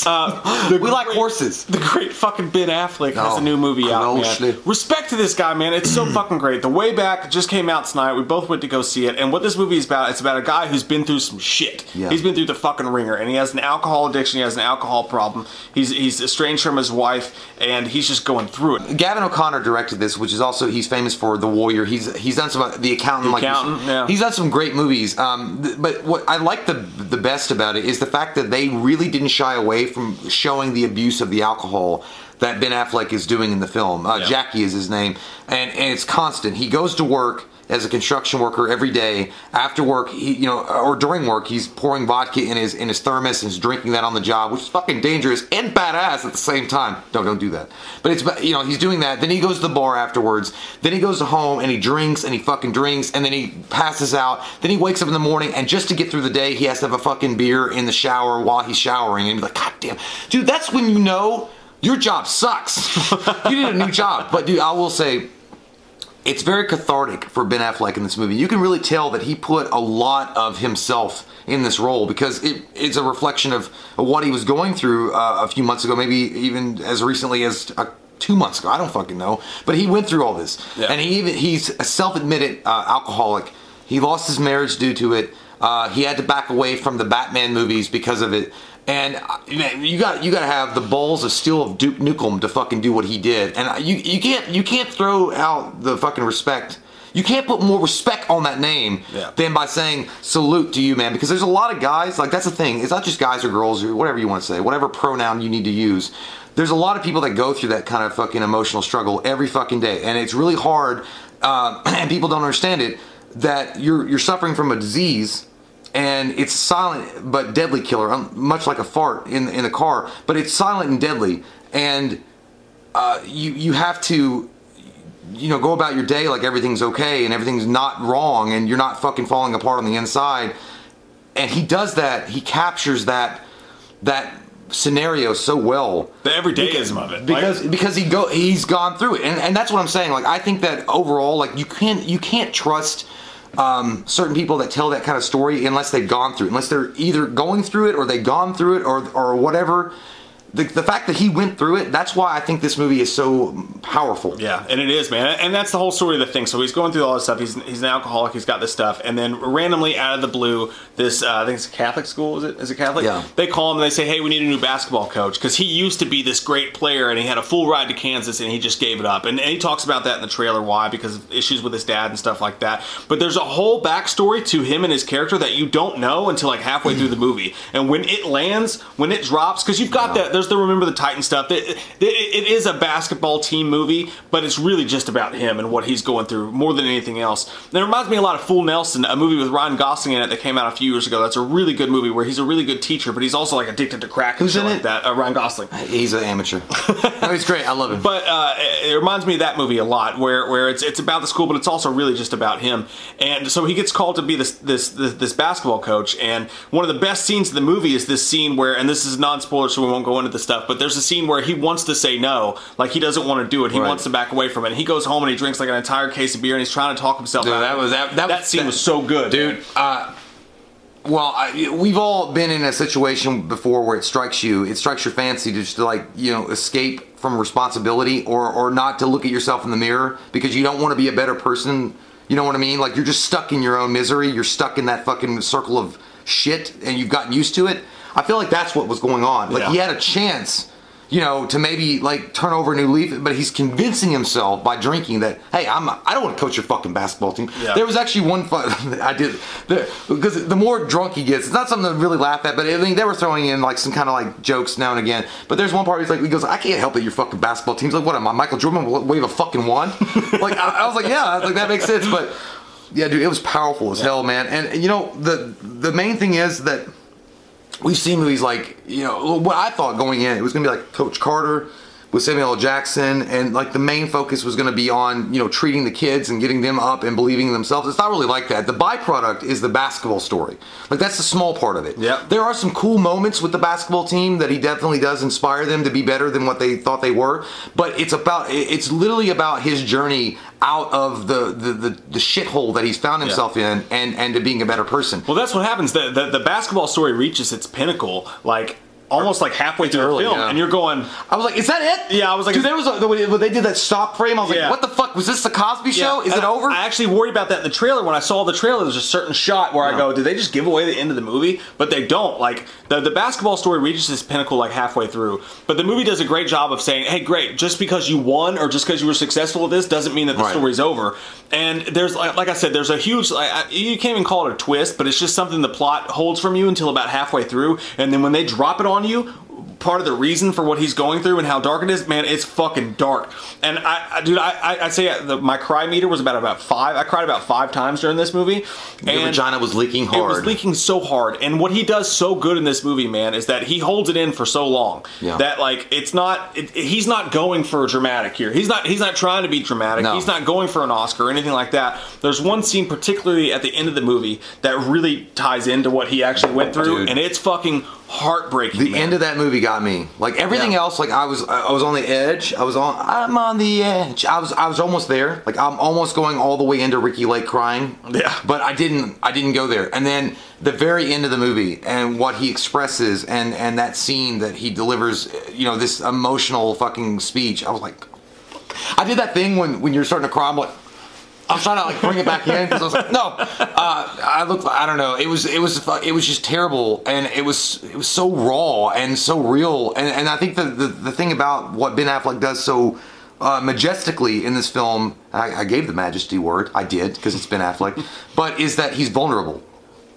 Uh, the we like great, horses. The great fucking Ben Affleck no. has a new movie out, no, man. Shit. Respect to this guy, man. It's so fucking great. The Way Back just came out tonight. We both went to go see it. And what this movie is about, it's about a guy who's been through some shit. Shit. Yeah. He's been through the fucking ringer, and he has an alcohol addiction, he has an alcohol problem, he's he's estranged from his wife, and he's just going through it. Gavin O'Connor directed this, which is also, he's famous for The Warrior. He's he's done some The Accountant. The accountant like, yeah. He's done some great movies, um, but what I like the, the best about it is the fact that they really didn't shy away from showing the abuse of the alcohol that Ben Affleck is doing in the film. Uh, yeah. Jackie is his name, and, and it's constant. He goes to work as a construction worker every day. After work, he, you know, or during work, he's pouring vodka in his in his thermos and he's drinking that on the job, which is fucking dangerous and badass at the same time. No, don't do that. But it's, you know, he's doing that. Then he goes to the bar afterwards. Then he goes to home and he drinks and he fucking drinks and then he passes out. Then he wakes up in the morning and just to get through the day, he has to have a fucking beer in the shower while he's showering. And you're like, God damn, dude, that's when you know your job sucks. You need a new job. But dude, I will say, it's very cathartic for Ben Affleck in this movie. You can really tell that he put a lot of himself in this role because it, it's a reflection of what he was going through uh, a few months ago, maybe even as recently as a, two months ago. I don't fucking know. But he went through all this. Yeah. And he even, he's a self-admitted uh, alcoholic. He lost his marriage due to it. Uh, he had to back away from the Batman movies because of it. And man, you got you got to have the balls of steel of Duke Nukem to fucking do what he did. And you you can't you can't throw out the fucking respect. You can't put more respect on that name yeah. than by saying salute to you, man. Because there's a lot of guys, like that's the thing. It's not just guys or girls or whatever you want to say, whatever pronoun you need to use. There's a lot of people that go through that kind of fucking emotional struggle every fucking day, and it's really hard. Uh, and people don't understand it that you're you're suffering from a disease. And it's silent but deadly killer, much like a fart in in a car. But it's silent and deadly, and uh, you you have to, you know, go about your day like everything's okay and everything's not wrong and you're not fucking falling apart on the inside. And he does that. He captures that that scenario so well. The everydayism of it, because like, because he go he's gone through it, and and that's what I'm saying. Like, I think that overall, like you can't you can't trust Um, certain people that tell that kind of story unless they've gone through it, unless they're either going through it or they've gone through it or, or whatever. The, the fact that he went through it, that's why I think this movie is so powerful. Yeah, and it is, man. And that's the whole story of the thing. So he's going through all this stuff. He's, he's an alcoholic. He's got this stuff. And then randomly out of the blue, this, uh, I think it's a Catholic school, is it? Is it Catholic? Yeah. They call him and they say, hey, we need a new basketball coach. Because he used to be this great player and he had a full ride to Kansas and he just gave it up. And, and he talks about that in the trailer, why, because of issues with his dad and stuff like that. But there's a whole backstory to him and his character that you don't know until like halfway through the movie. And when it lands, when it drops, because you've got yeah. that. There's the Remember the Titan stuff. It, it, it is a basketball team movie, but it's really just about him and what he's going through more than anything else. And it reminds me a lot of Full Nelson, a movie with Ryan Gosling in it that came out a few years ago. That's a really good movie where he's a really good teacher, but he's also like addicted to crack and Who's shit in like it? that. Uh, Ryan Gosling. He's an amateur. No, he's great. I love him. But uh, it reminds me of that movie a lot, where where it's it's about the school, but it's also really just about him. And so he gets called to be this this this, this basketball coach. And one of the best scenes in the movie is this scene where, and this is non-spoiler, so we won't go into the stuff, but there's a scene where he wants to say no, like he doesn't want to do it, he right. wants to back away from it, and he goes home and he drinks like an entire case of beer and he's trying to talk himself dude, out that was that, that, that was, scene that, was so good, dude. uh Well, I, we've all been in a situation before where it strikes you, it strikes your fancy to just like, you know, escape from responsibility, or, or not to look at yourself in the mirror because you don't want to be a better person. You know what I mean? Like, you're just stuck in your own misery. You're stuck in that fucking circle of shit and you've gotten used to it. I feel like that's what was going on. Like, yeah. He had a chance, you know, to maybe like turn over a new leaf, but he's convincing himself by drinking that, hey, I'm I don't want to coach your fucking basketball team. Yeah. There was actually one fun I did there, because the more drunk he gets, it's not something to really laugh at. But I mean, they were throwing in like some kind of like jokes now and again. But there's one part where he's like, he goes, I can't help that your fucking basketball team's like, what am I, Michael Jordan? Wave a fucking wand? Like I, I was like, yeah, I was like, that makes sense. But yeah, dude, it was powerful as yeah. hell, man. And, and you know, the the main thing is that. We've seen movies like, you know, what I thought going in, it was going to be like Coach Carter with Samuel L. Jackson, and like the main focus was going to be on, you know, treating the kids and getting them up and believing in themselves. It's not really like that. The byproduct is the basketball story. Like, that's the small part of it. Yep. There are some cool moments with the basketball team that he definitely does inspire them to be better than what they thought they were, but it's about, it's literally about his journey out of the, the, the, the shithole that he's found himself yeah. in and, and to being a better person. Well, that's what happens. The, the, the basketball story reaches its pinnacle, like, almost like halfway through early, the film, yeah. and you're going... I was like, is that it? Yeah, I was like... Dude, there was a, when they did that stop frame, I was yeah. like, what the fuck? Was this the Cosby yeah. Show? Is and it I, over? I actually worried about that in the trailer. When I saw the trailer, there's a certain shot where yeah. I go, did they just give away the end of the movie? But they don't. Like, the, the basketball story reaches its pinnacle like halfway through. But the movie does a great job of saying, hey, great, just because you won or just because you were successful at this doesn't mean that the right. story's over. And there's, like, like I said, there's a huge... Like, you can't even call it a twist, but it's just something the plot holds from you until about halfway through. And then when they drop it on you, part of the reason for what he's going through and how dark it is, man, it's fucking dark. And I, I dude, I, I, I say the, my cry meter was about about five. I cried about five times during this movie. And your vagina was leaking hard. It was leaking so hard. And what he does so good in this movie, man, is that he holds it in for so long yeah. that like it's not. It, he's not going for a dramatic here. He's not. He's not trying to be dramatic. No. He's not going for an Oscar or anything like that. There's one scene particularly at the end of the movie that really ties into what he actually went through, dude. And it's fucking heartbreaking. The man. End of that movie got me. Like everything yeah. else, like I was, I was on the edge. I was on. I'm on the edge. I was, I was almost there. Like I'm almost going all the way into Ricky Lake crying. Yeah. But I didn't. I didn't go there. And then the very end of the movie and what he expresses and and that scene that he delivers, you know, this emotional fucking speech. I was like, I did that thing when when you're starting to cry. I'm like, I'm trying to like bring it back in because I was like, no, uh, I look. I don't know. It was, it was, it was just terrible, and it was, it was so raw and so real. And and I think the the, the thing about what Ben Affleck does so uh, majestically in this film, I, I gave the majesty word, I did because it's Ben Affleck, but is that he's vulnerable.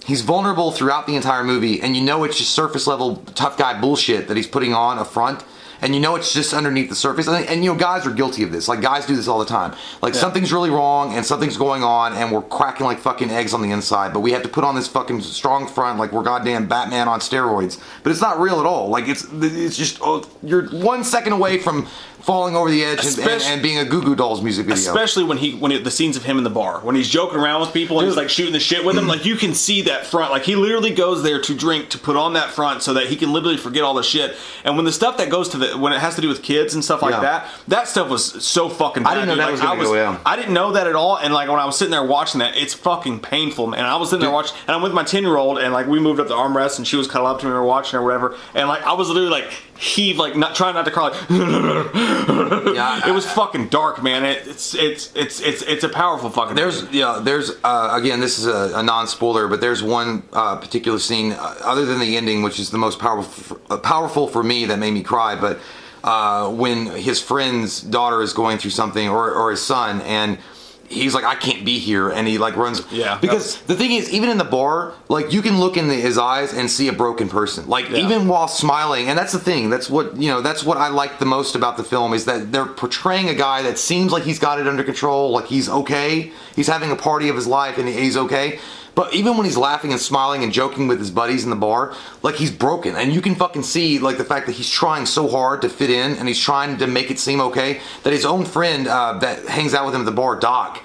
He's vulnerable throughout the entire movie, and you know it's just surface level tough guy bullshit that he's putting on a front. And you know it's just underneath the surface. And, and you know, guys are guilty of this. Like, guys do this all the time. Like, yeah. something's really wrong and something's going on and we're cracking like fucking eggs on the inside. But we have to put on this fucking strong front like we're goddamn Batman on steroids. But it's not real at all. Like, it's it's just, oh, you're one second away from falling over the edge and, and, and being a Goo Goo Dolls music video. Especially when he, when it, the scenes of him in the bar. When he's joking around with people and he's like shooting the shit with them. Like, you can see that front. Like, he literally goes there to drink, to put on that front so that he can literally forget all the shit. And when the stuff that goes to the, when it has to do with kids and stuff like yeah. that, that stuff was so fucking bad. I didn't know dude. that like, was I, was, go, yeah. I didn't know that at all, and like when I was sitting there watching that, it's fucking painful, man. I was sitting there watching, and I'm with my ten year old, and like we moved up the armrest, and she was cuddled up to me, we were watching or whatever, and like I was literally like heave, like not trying not to cry, like yeah, it was fucking dark, man. It, it's it's it's it's it's a powerful fucking. There's movie. yeah, there's uh, again, this is a, a non spoiler, but there's one uh, particular scene uh, other than the ending, which is the most powerful for, uh, powerful for me that made me cry, but. Uh, when his friend's daughter is going through something, or, or his son, and he's like, I can't be here, and he like runs. Yeah. Because the thing is, even in the bar, like you can look in the, his eyes and see a broken person. Like yeah. even while smiling, and that's the thing. That's what you know. That's what I like the most about the film is that they're portraying a guy that seems like he's got it under control, like he's okay, he's having a party of his life, and he's okay. But even when he's laughing and smiling and joking with his buddies in the bar, like he's broken. And you can fucking see like the fact that he's trying so hard to fit in and he's trying to make it seem okay. That his own friend uh, that hangs out with him at the bar, Doc,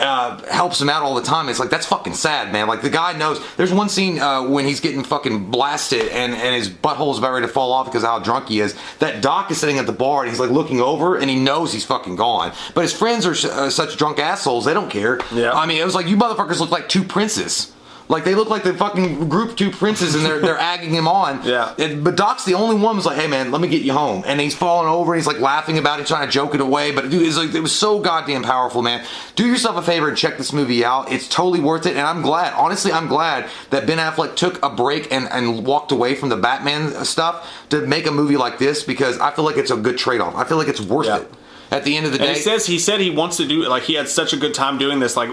uh, helps him out all the time. It's like, that's fucking sad, man. Like the guy knows. There's one scene uh, when he's getting fucking blasted and, and his butthole's about ready to fall off because of how drunk he is. That Doc is sitting at the bar and he's like looking over and he knows he's fucking gone. But his friends are uh, such drunk assholes, they don't care. Yeah. I mean, it was like, you motherfuckers look like two princes. Like, they look like the fucking group two princes, and they're they're agging him on. Yeah. And, but Doc's the only one who's like, hey man, let me get you home. And he's falling over, and he's like laughing about it, trying to joke it away. But dude, it's like, it was so goddamn powerful, man. Do yourself a favor and check this movie out. It's totally worth it, and I'm glad. Honestly, I'm glad that Ben Affleck took a break and, and walked away from the Batman stuff to make a movie like this, because I feel like it's a good trade-off. I feel like it's worth yeah. it. At the end of the day, and he says he said he wants to do like he had such a good time doing this, like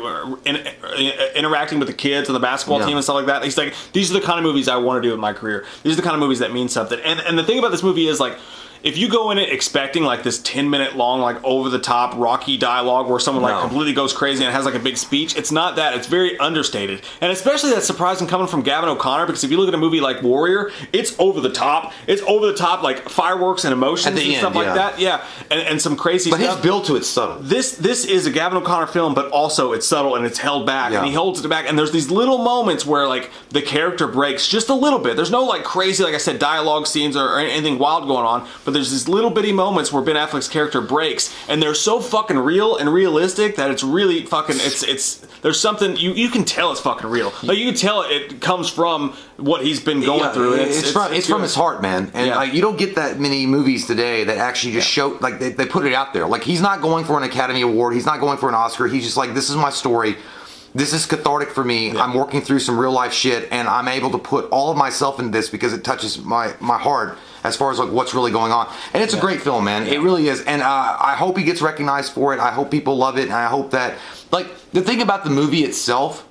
in, in, interacting with the kids and the basketball yeah. team and stuff like that. He's like, these are the kind of movies I want to do in my career. These are the kind of movies that mean something. And and the thing about this movie is, like, if you go in it expecting like this ten minute long, like over the top Rocky dialogue where someone no. like completely goes crazy and has like a big speech, it's not that. It's very understated, and especially that's surprising coming from Gavin O'Connor, because if you look at a movie like Warrior, it's over the top. It's over the top, like fireworks and emotions and end, stuff like yeah. that. Yeah, and, and some crazy but stuff. But his build to it's subtle. This this is a Gavin O'Connor film, but also it's subtle and it's held back, yeah. and he holds it back. And there's these little moments where like the character breaks just a little bit. There's no like crazy, like I said, dialogue scenes or, or anything wild going on. But there's these little bitty moments where Ben Affleck's character breaks, and they're so fucking real and realistic that it's really fucking, it's, it's, there's something, you, you can tell it's fucking real. Like, you can tell it, it comes from what he's been going yeah, through. It's, it's, it's, from, it's, it's from his heart, man. And yeah. like, you don't get that many movies today that actually just yeah. show, like, they, they put it out there. Like, he's not going for an Academy Award. He's not going for an Oscar. He's just like, this is my story. This is cathartic for me. Yeah. I'm working through some real life shit, and I'm able to put all of myself in this because it touches my, my heart as far as like what's really going on. And it's yeah. a great film, man. Yeah. It really is. And uh, I hope he gets recognized for it. I hope people love it. And I hope that, like, the thing about the movie itself,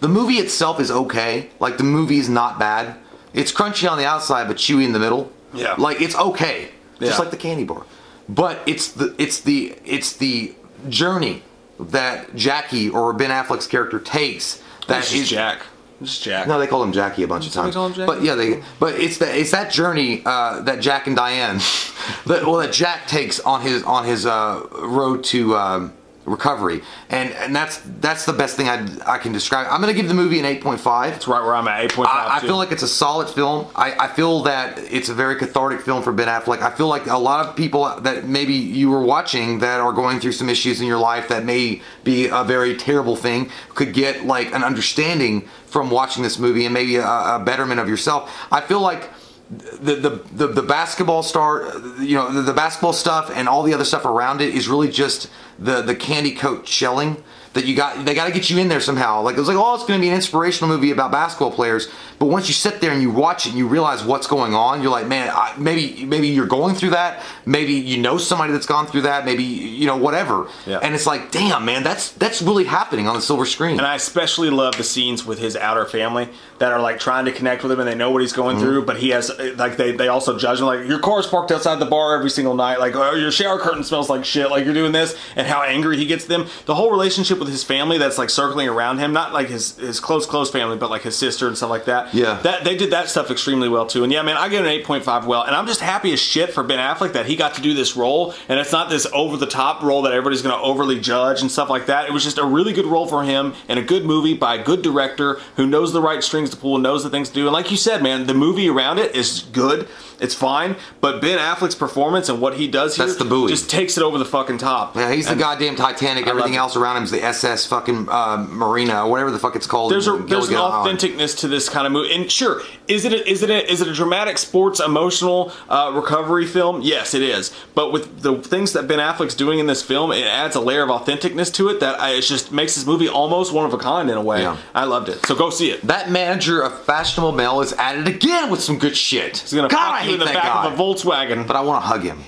the movie itself is okay. Like, the movie is not bad. It's crunchy on the outside, but chewy in the middle. Yeah. Like, it's okay. Yeah. Just like the candy bar. But it's the, it's the, it's the journey that Jackie or Ben Affleck's character takes. That is Jack. Just Jack. No, they call him Jackie a bunch of times. They call him Jackie? But yeah, they. But it's that it's that journey uh, that Jack and Diane, that, well, that Jack takes on his on his uh, road to um, recovery, and and that's that's the best thing I I can describe. I'm gonna give the movie an eight point five. It's right where I'm at, eight point five. I, I feel like it's a solid film. I I feel that it's a very cathartic film for Ben Affleck. I feel like a lot of people that maybe you were watching that are going through some issues in your life that may be a very terrible thing could get like an understanding from watching this movie, and maybe a, a betterment of yourself. I feel like the the the, the basketball star, you know, the, the basketball stuff and all the other stuff around it is really just the the candy coat shelling that you got. They got to get you in there somehow. Like, it was like, oh, it's going to be an inspirational movie about basketball players. But once you sit there and you watch it, and you realize what's going on. You're like, man, I, maybe maybe you're going through that. Maybe you know somebody that's gone through that. Maybe, you know, whatever. Yeah. And it's like, damn, man, that's that's really happening on the silver screen. And I especially love the scenes with his outer family that are like trying to connect with him, and they know what he's going mm-hmm. through. But he has like they they also judge him, like, your car's parked outside the bar every single night. Like, oh, your shower curtain smells like shit. Like, you're doing this, and how angry he gets them. The whole relationship with his family that's like circling around him, not like his his close close family, but like his sister and stuff like that. Yeah, that they did that stuff extremely well too. And yeah, man, I give it an eight point five. Well, and I'm just happy as shit for Ben Affleck that he got to do this role, and it's not this over the top role that everybody's going to overly judge and stuff like that. It was just a really good role for him, and a good movie by a good director who knows the right strings to pull and knows the things to do. And like you said, man, the movie around it is good. It's fine, but Ben Affleck's performance and what he does here, that's the buoy. Just takes it over the fucking top. Yeah, he's and the goddamn Titanic. Everything else around him is the S S fucking uh, Marina, whatever the fuck it's called. There's, a, there's an authenticness to this kind of movie. And sure, is it a, is it a, is it a dramatic sports emotional uh, recovery film? Yes, it is. But with the things that Ben Affleck's doing in this film, it adds a layer of authenticness to it that I, it just makes this movie almost one of a kind in a way. Yeah. I loved it. So go see it. That manager of fashionable male is at it again with some good shit. He's gonna God, I hate in the that back guy. Of a Volkswagen. But I want to hug him.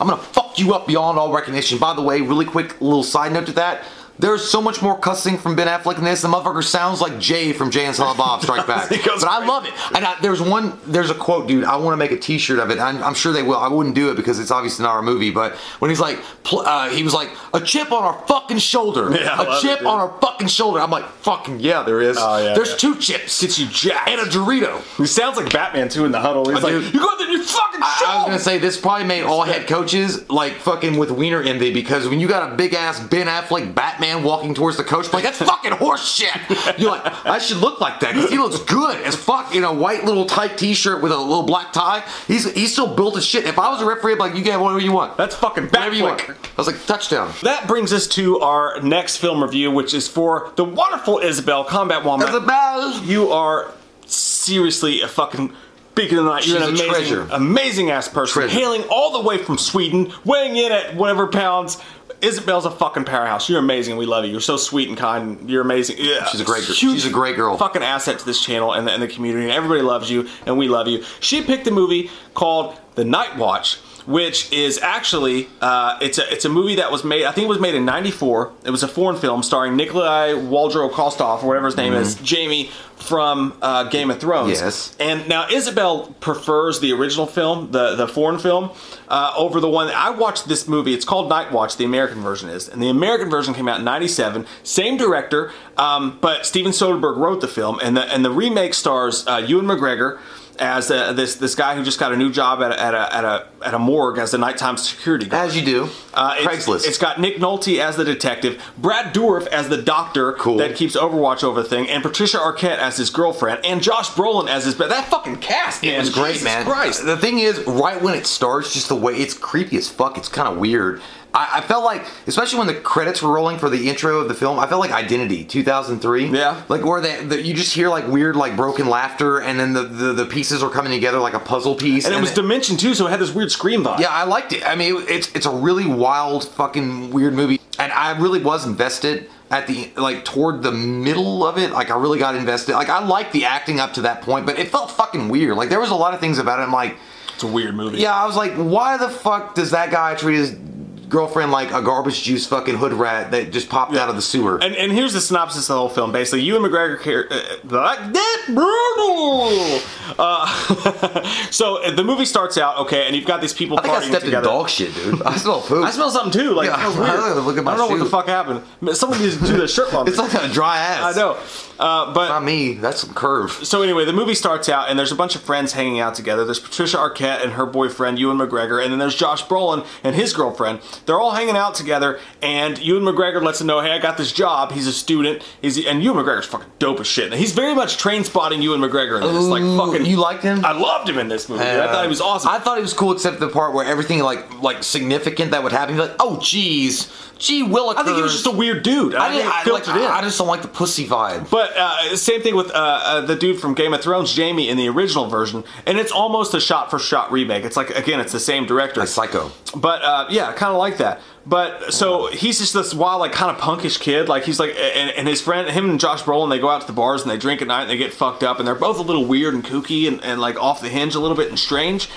I'm going to fuck you up beyond all recognition. By the way, really quick little side note to that. There's so much more cussing from Ben Affleck in this. The motherfucker sounds like Jay from Jay and Silent Bob Strike Back. But I love it. And I, there's one, there's a quote, dude. I want to make a T-shirt of it. I'm, I'm sure they will. I wouldn't do it because it's obviously not our movie. But when he's like, pl uh, he was like, a chip on our fucking shoulder. Yeah, a chip it, on our fucking shoulder. I'm like, fucking yeah, there is. Oh, yeah, there's yeah. two chips. It's you, Jack, and a Dorito. He sounds like Batman too in the huddle. He's oh, like, dude. You go out there, his fucking show. I, I was gonna say, this probably made all head coaches like fucking with wiener envy, because when you got a big ass Ben Affleck Batman walking towards the coach, like, that's fucking horse shit. You're like, I should look like that because he looks good as fuck in a white little tight t-shirt with a little black tie. He's he's still built as shit. If I was a referee, I'd be like, you can have whatever you want. That's fucking back. Whatever you want. I was like, touchdown. That brings us to our next film review, which is for the wonderful Isabel, Combat Woman. Isabel, you are seriously a fucking beacon of the night. She's You're an amazing, treasure. amazing ass person, treasure. hailing all the way from Sweden, weighing in at whatever pounds. Isabel's a fucking powerhouse. You're amazing. We love you. You're so sweet and kind. And you're amazing. Yeah. She's a great girl. She's a great girl. Fucking asset to this channel and the, and the community. And everybody loves you, and we love you. She picked a movie called The Nightwatch, which is actually uh, it's a it's a movie that was made. I think it was made in ninety-four. It was a foreign film starring Nikolai Waldro-Kostov or whatever his name mm-hmm. is, Jamie from uh, Game of Thrones. Yes. And now Isabel prefers the original film, the the foreign film, uh, over the one that I watched. This movie, it's called Nightwatch. The American version is, and the American version came out in ninety-seven. Same director, um, but Steven Soderbergh wrote the film, and the and the remake stars uh, Ewan McGregor as a, this this guy who just got a new job at a, at a at a at a morgue as the nighttime security guard. As you do, uh, Craigslist. It's, it's got Nick Nolte as the detective, Brad Dourif as the doctor cool. that keeps Overwatch over the thing, and Patricia Arquette as his girlfriend, and Josh Brolin as his. But that fucking cast, man, it was great, Jesus man. Christ. The thing is, right when it starts, just the way it's creepy as fuck. It's kind of weird. I felt like, especially when the credits were rolling for the intro of the film, I felt like Identity, two thousand three. Yeah. Like where they, the, you just hear like weird like broken laughter, and then the, the, the pieces are coming together like a puzzle piece. And, and it was it, Dimension too, so it had this weird scream vibe. Yeah, I liked it. I mean, it, it's, it's a really wild fucking weird movie. And I really was invested at the, like toward the middle of it. Like I really got invested. Like I liked the acting up to that point, but it felt fucking weird. Like there was a lot of things about it. I'm like, it's a weird movie. Yeah, I was like, why the fuck does that guy treat his girlfriend like a garbage juice fucking hood rat that just popped yeah. out of the sewer? And, and here's the synopsis of the whole film. Basically, Ewan McGregor like that brutal. Uh, so the movie starts out okay, and you've got these people. I think partying I stepped together. in dog shit, dude. I smell poop. I smell something too. Like yeah, I, weird. Look at my I don't know suit. What the fuck happened. Someone needs to do their shirt laundry. It's like a dry ass. I know, uh, but not me. That's a curve. So anyway, the movie starts out, and there's a bunch of friends hanging out together. There's Patricia Arquette and her boyfriend Ewan McGregor, and then there's Josh Brolin and his girlfriend. They're all hanging out together, and Ewan McGregor lets them know, hey, I got this job. He's a student. He's, and Ewan McGregor's fucking dope as shit. And he's very much Train-Spotting Ewan McGregor in this. Ooh, like, fucking, you liked him? I loved him in this movie. Uh, I thought he was awesome. I thought he was cool, except the part where everything, like, like significant that would happen. He's like, oh, geez. Gee willikers. I think he was just a weird dude. I, I, didn't, I, like, I, I just don't like the pussy vibe. But uh, same thing with uh, uh, the dude from Game of Thrones, Jamie, in the original version. And it's almost a shot-for-shot remake. It's like, again, it's the same director. Like Psycho. But, uh, yeah, kind of like that. But so he's just this wild, like kind of punkish kid. Like he's like, and, and his friend, him and Josh Brolin, they go out to the bars and they drink at night and they get fucked up, and they're both a little weird and kooky and, and like off the hinge a little bit and strange.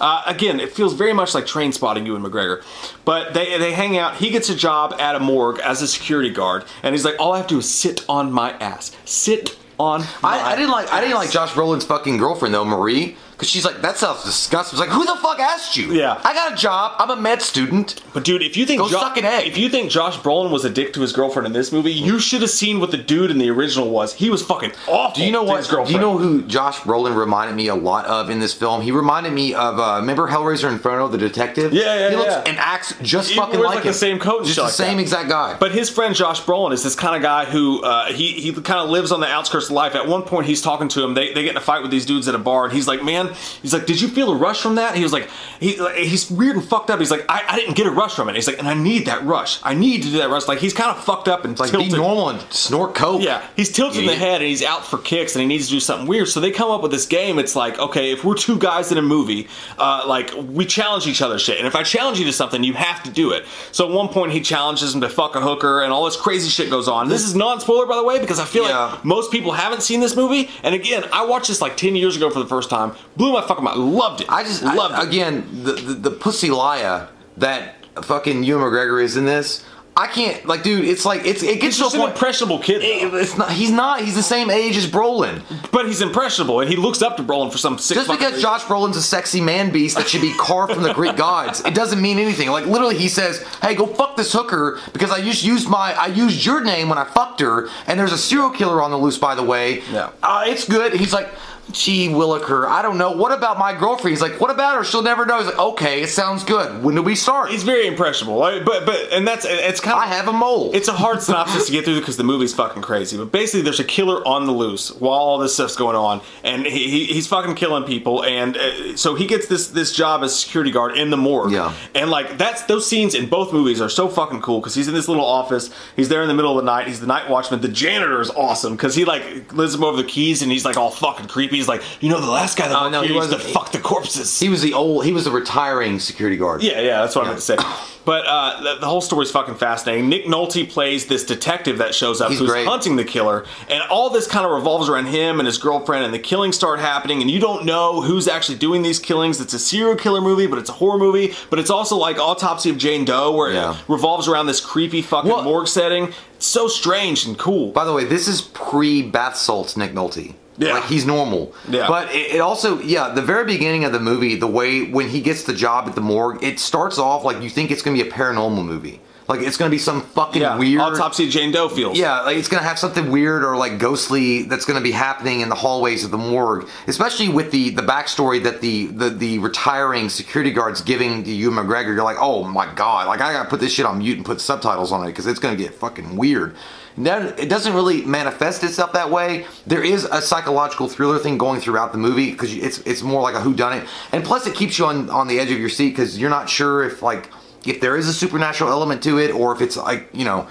Uh, again, it feels very much like Train-Spotting Ewan McGregor. But they, they hang out. He gets a job at a morgue as a security guard, and he's like, all I have to do is sit on my ass. Sit on my I, I didn't like ass. I didn't like Josh Brolin's fucking girlfriend though, Marie. Because she's like, that sounds disgusting. It's like, who the fuck asked you? Yeah. I got a job. I'm a med student. But dude, if you think Go jo suck an egg. If you think Josh Brolin was a dick to his girlfriend in this movie, you should have seen what the dude in the original was. He was fucking awful. Do you know what? His girlfriend. Do you know who Josh Brolin reminded me a lot of in this film? He reminded me of, uh, remember Hellraiser Inferno, the detective? Yeah, yeah, yeah. He looks yeah. and acts just he fucking wears like, like him. the same coat and Just shit the like same that. exact guy. But his friend Josh Brolin is this kind of guy who, uh, he, he kind of lives on the outskirts of life. At one point, he's talking to him. They, they get in a fight with these dudes at a bar, and he's like, man, he's like, did you feel a rush from that? He was like, he, like, he's weird and fucked up. He's like, I, I didn't get a rush from it. He's like, and I need that rush. I need to do that rush. Like, he's kind of fucked up and like, tilted. Be normal and snort coke. Yeah, he's tilted in yeah. the head and he's out for kicks and he needs to do something weird. So they come up with this game. It's like, okay, if we're two guys in a movie, uh, like, we challenge each other shit. And if I challenge you to something, you have to do it. So at one point, he challenges him to fuck a hooker and all this crazy shit goes on. This is non-spoiler, by the way, because I feel yeah. like most people haven't seen this movie. And again, I watched this like ten years ago for the first time. Blew my fucking mind. Loved it. I just loved I, it. Again, the, the the pussy liar that fucking Ewan McGregor is in this. I can't, like, dude. It's like it's it gets he's to just a point. An impressionable kid. It, it's not. He's not. He's the same age as Brolin, but he's impressionable, and he looks up to Brolin for some sick. Just because reason. Josh Brolin's a sexy man beast that should be carved from the Greek gods, it doesn't mean anything. Like literally, he says, "Hey, go fuck this hooker," because I just used my I used your name when I fucked her, and there's a serial killer on the loose, by the way. Yeah, uh, it's good. He's like, Gee Williker, I don't know. What about my girlfriend? He's like, what about her? She'll never know. He's like, okay, it sounds good. When do we start? He's very impressionable. I, but, but, and that's, it's kind of. I have a mole. It's a hard synopsis to get through because the movie's fucking crazy. But basically, there's a killer on the loose while all this stuff's going on. And he, he, he's fucking killing people. And uh, so he gets this, this job as security guard in the morgue. Yeah. And like, that's, those scenes in both movies are so fucking cool because he's in this little office. He's there in the middle of the night. He's the night watchman. The janitor is awesome because he like lives him over the keys and he's like all fucking creepy. He's like, you know, the last guy that uh, no, he used to fuck the corpses. He was the old, he was the retiring security guard. Yeah, yeah, that's what yeah. I meant to say. But uh, the, the whole story's fucking fascinating. Nick Nolte plays this detective that shows up He's who's great. hunting the killer. And all this kind of revolves around him and his girlfriend, and the killings start happening, and you don't know who's actually doing these killings. It's a serial killer movie, but it's a horror movie. But it's also like Autopsy of Jane Doe, where yeah. it revolves around this creepy fucking well, morgue setting. It's so strange and cool. By the way, this is pre-bath salts Nick Nolte. Yeah. Like, he's normal. Yeah. But it, it also, yeah, the very beginning of the movie, the way when he gets the job at the morgue, it starts off like you think it's going to be a paranormal movie. Like, it's going to be some fucking yeah. weird... Autopsy of Jane Doe feels. Yeah, like, it's going to have something weird or, like, ghostly that's going to be happening in the hallways of the morgue. Especially with the, the backstory that the, the, the retiring security guard's giving to Ewan McGregor. You're like, oh, my God. Like, I got to put this shit on mute and put subtitles on it because it's going to get fucking weird. That, it doesn't really manifest itself that way. There is a psychological thriller thing going throughout the movie because it's it's more like a whodunit, and plus it keeps you on on the edge of your seat because you're not sure if like if there is a supernatural element to it or if it's like you know,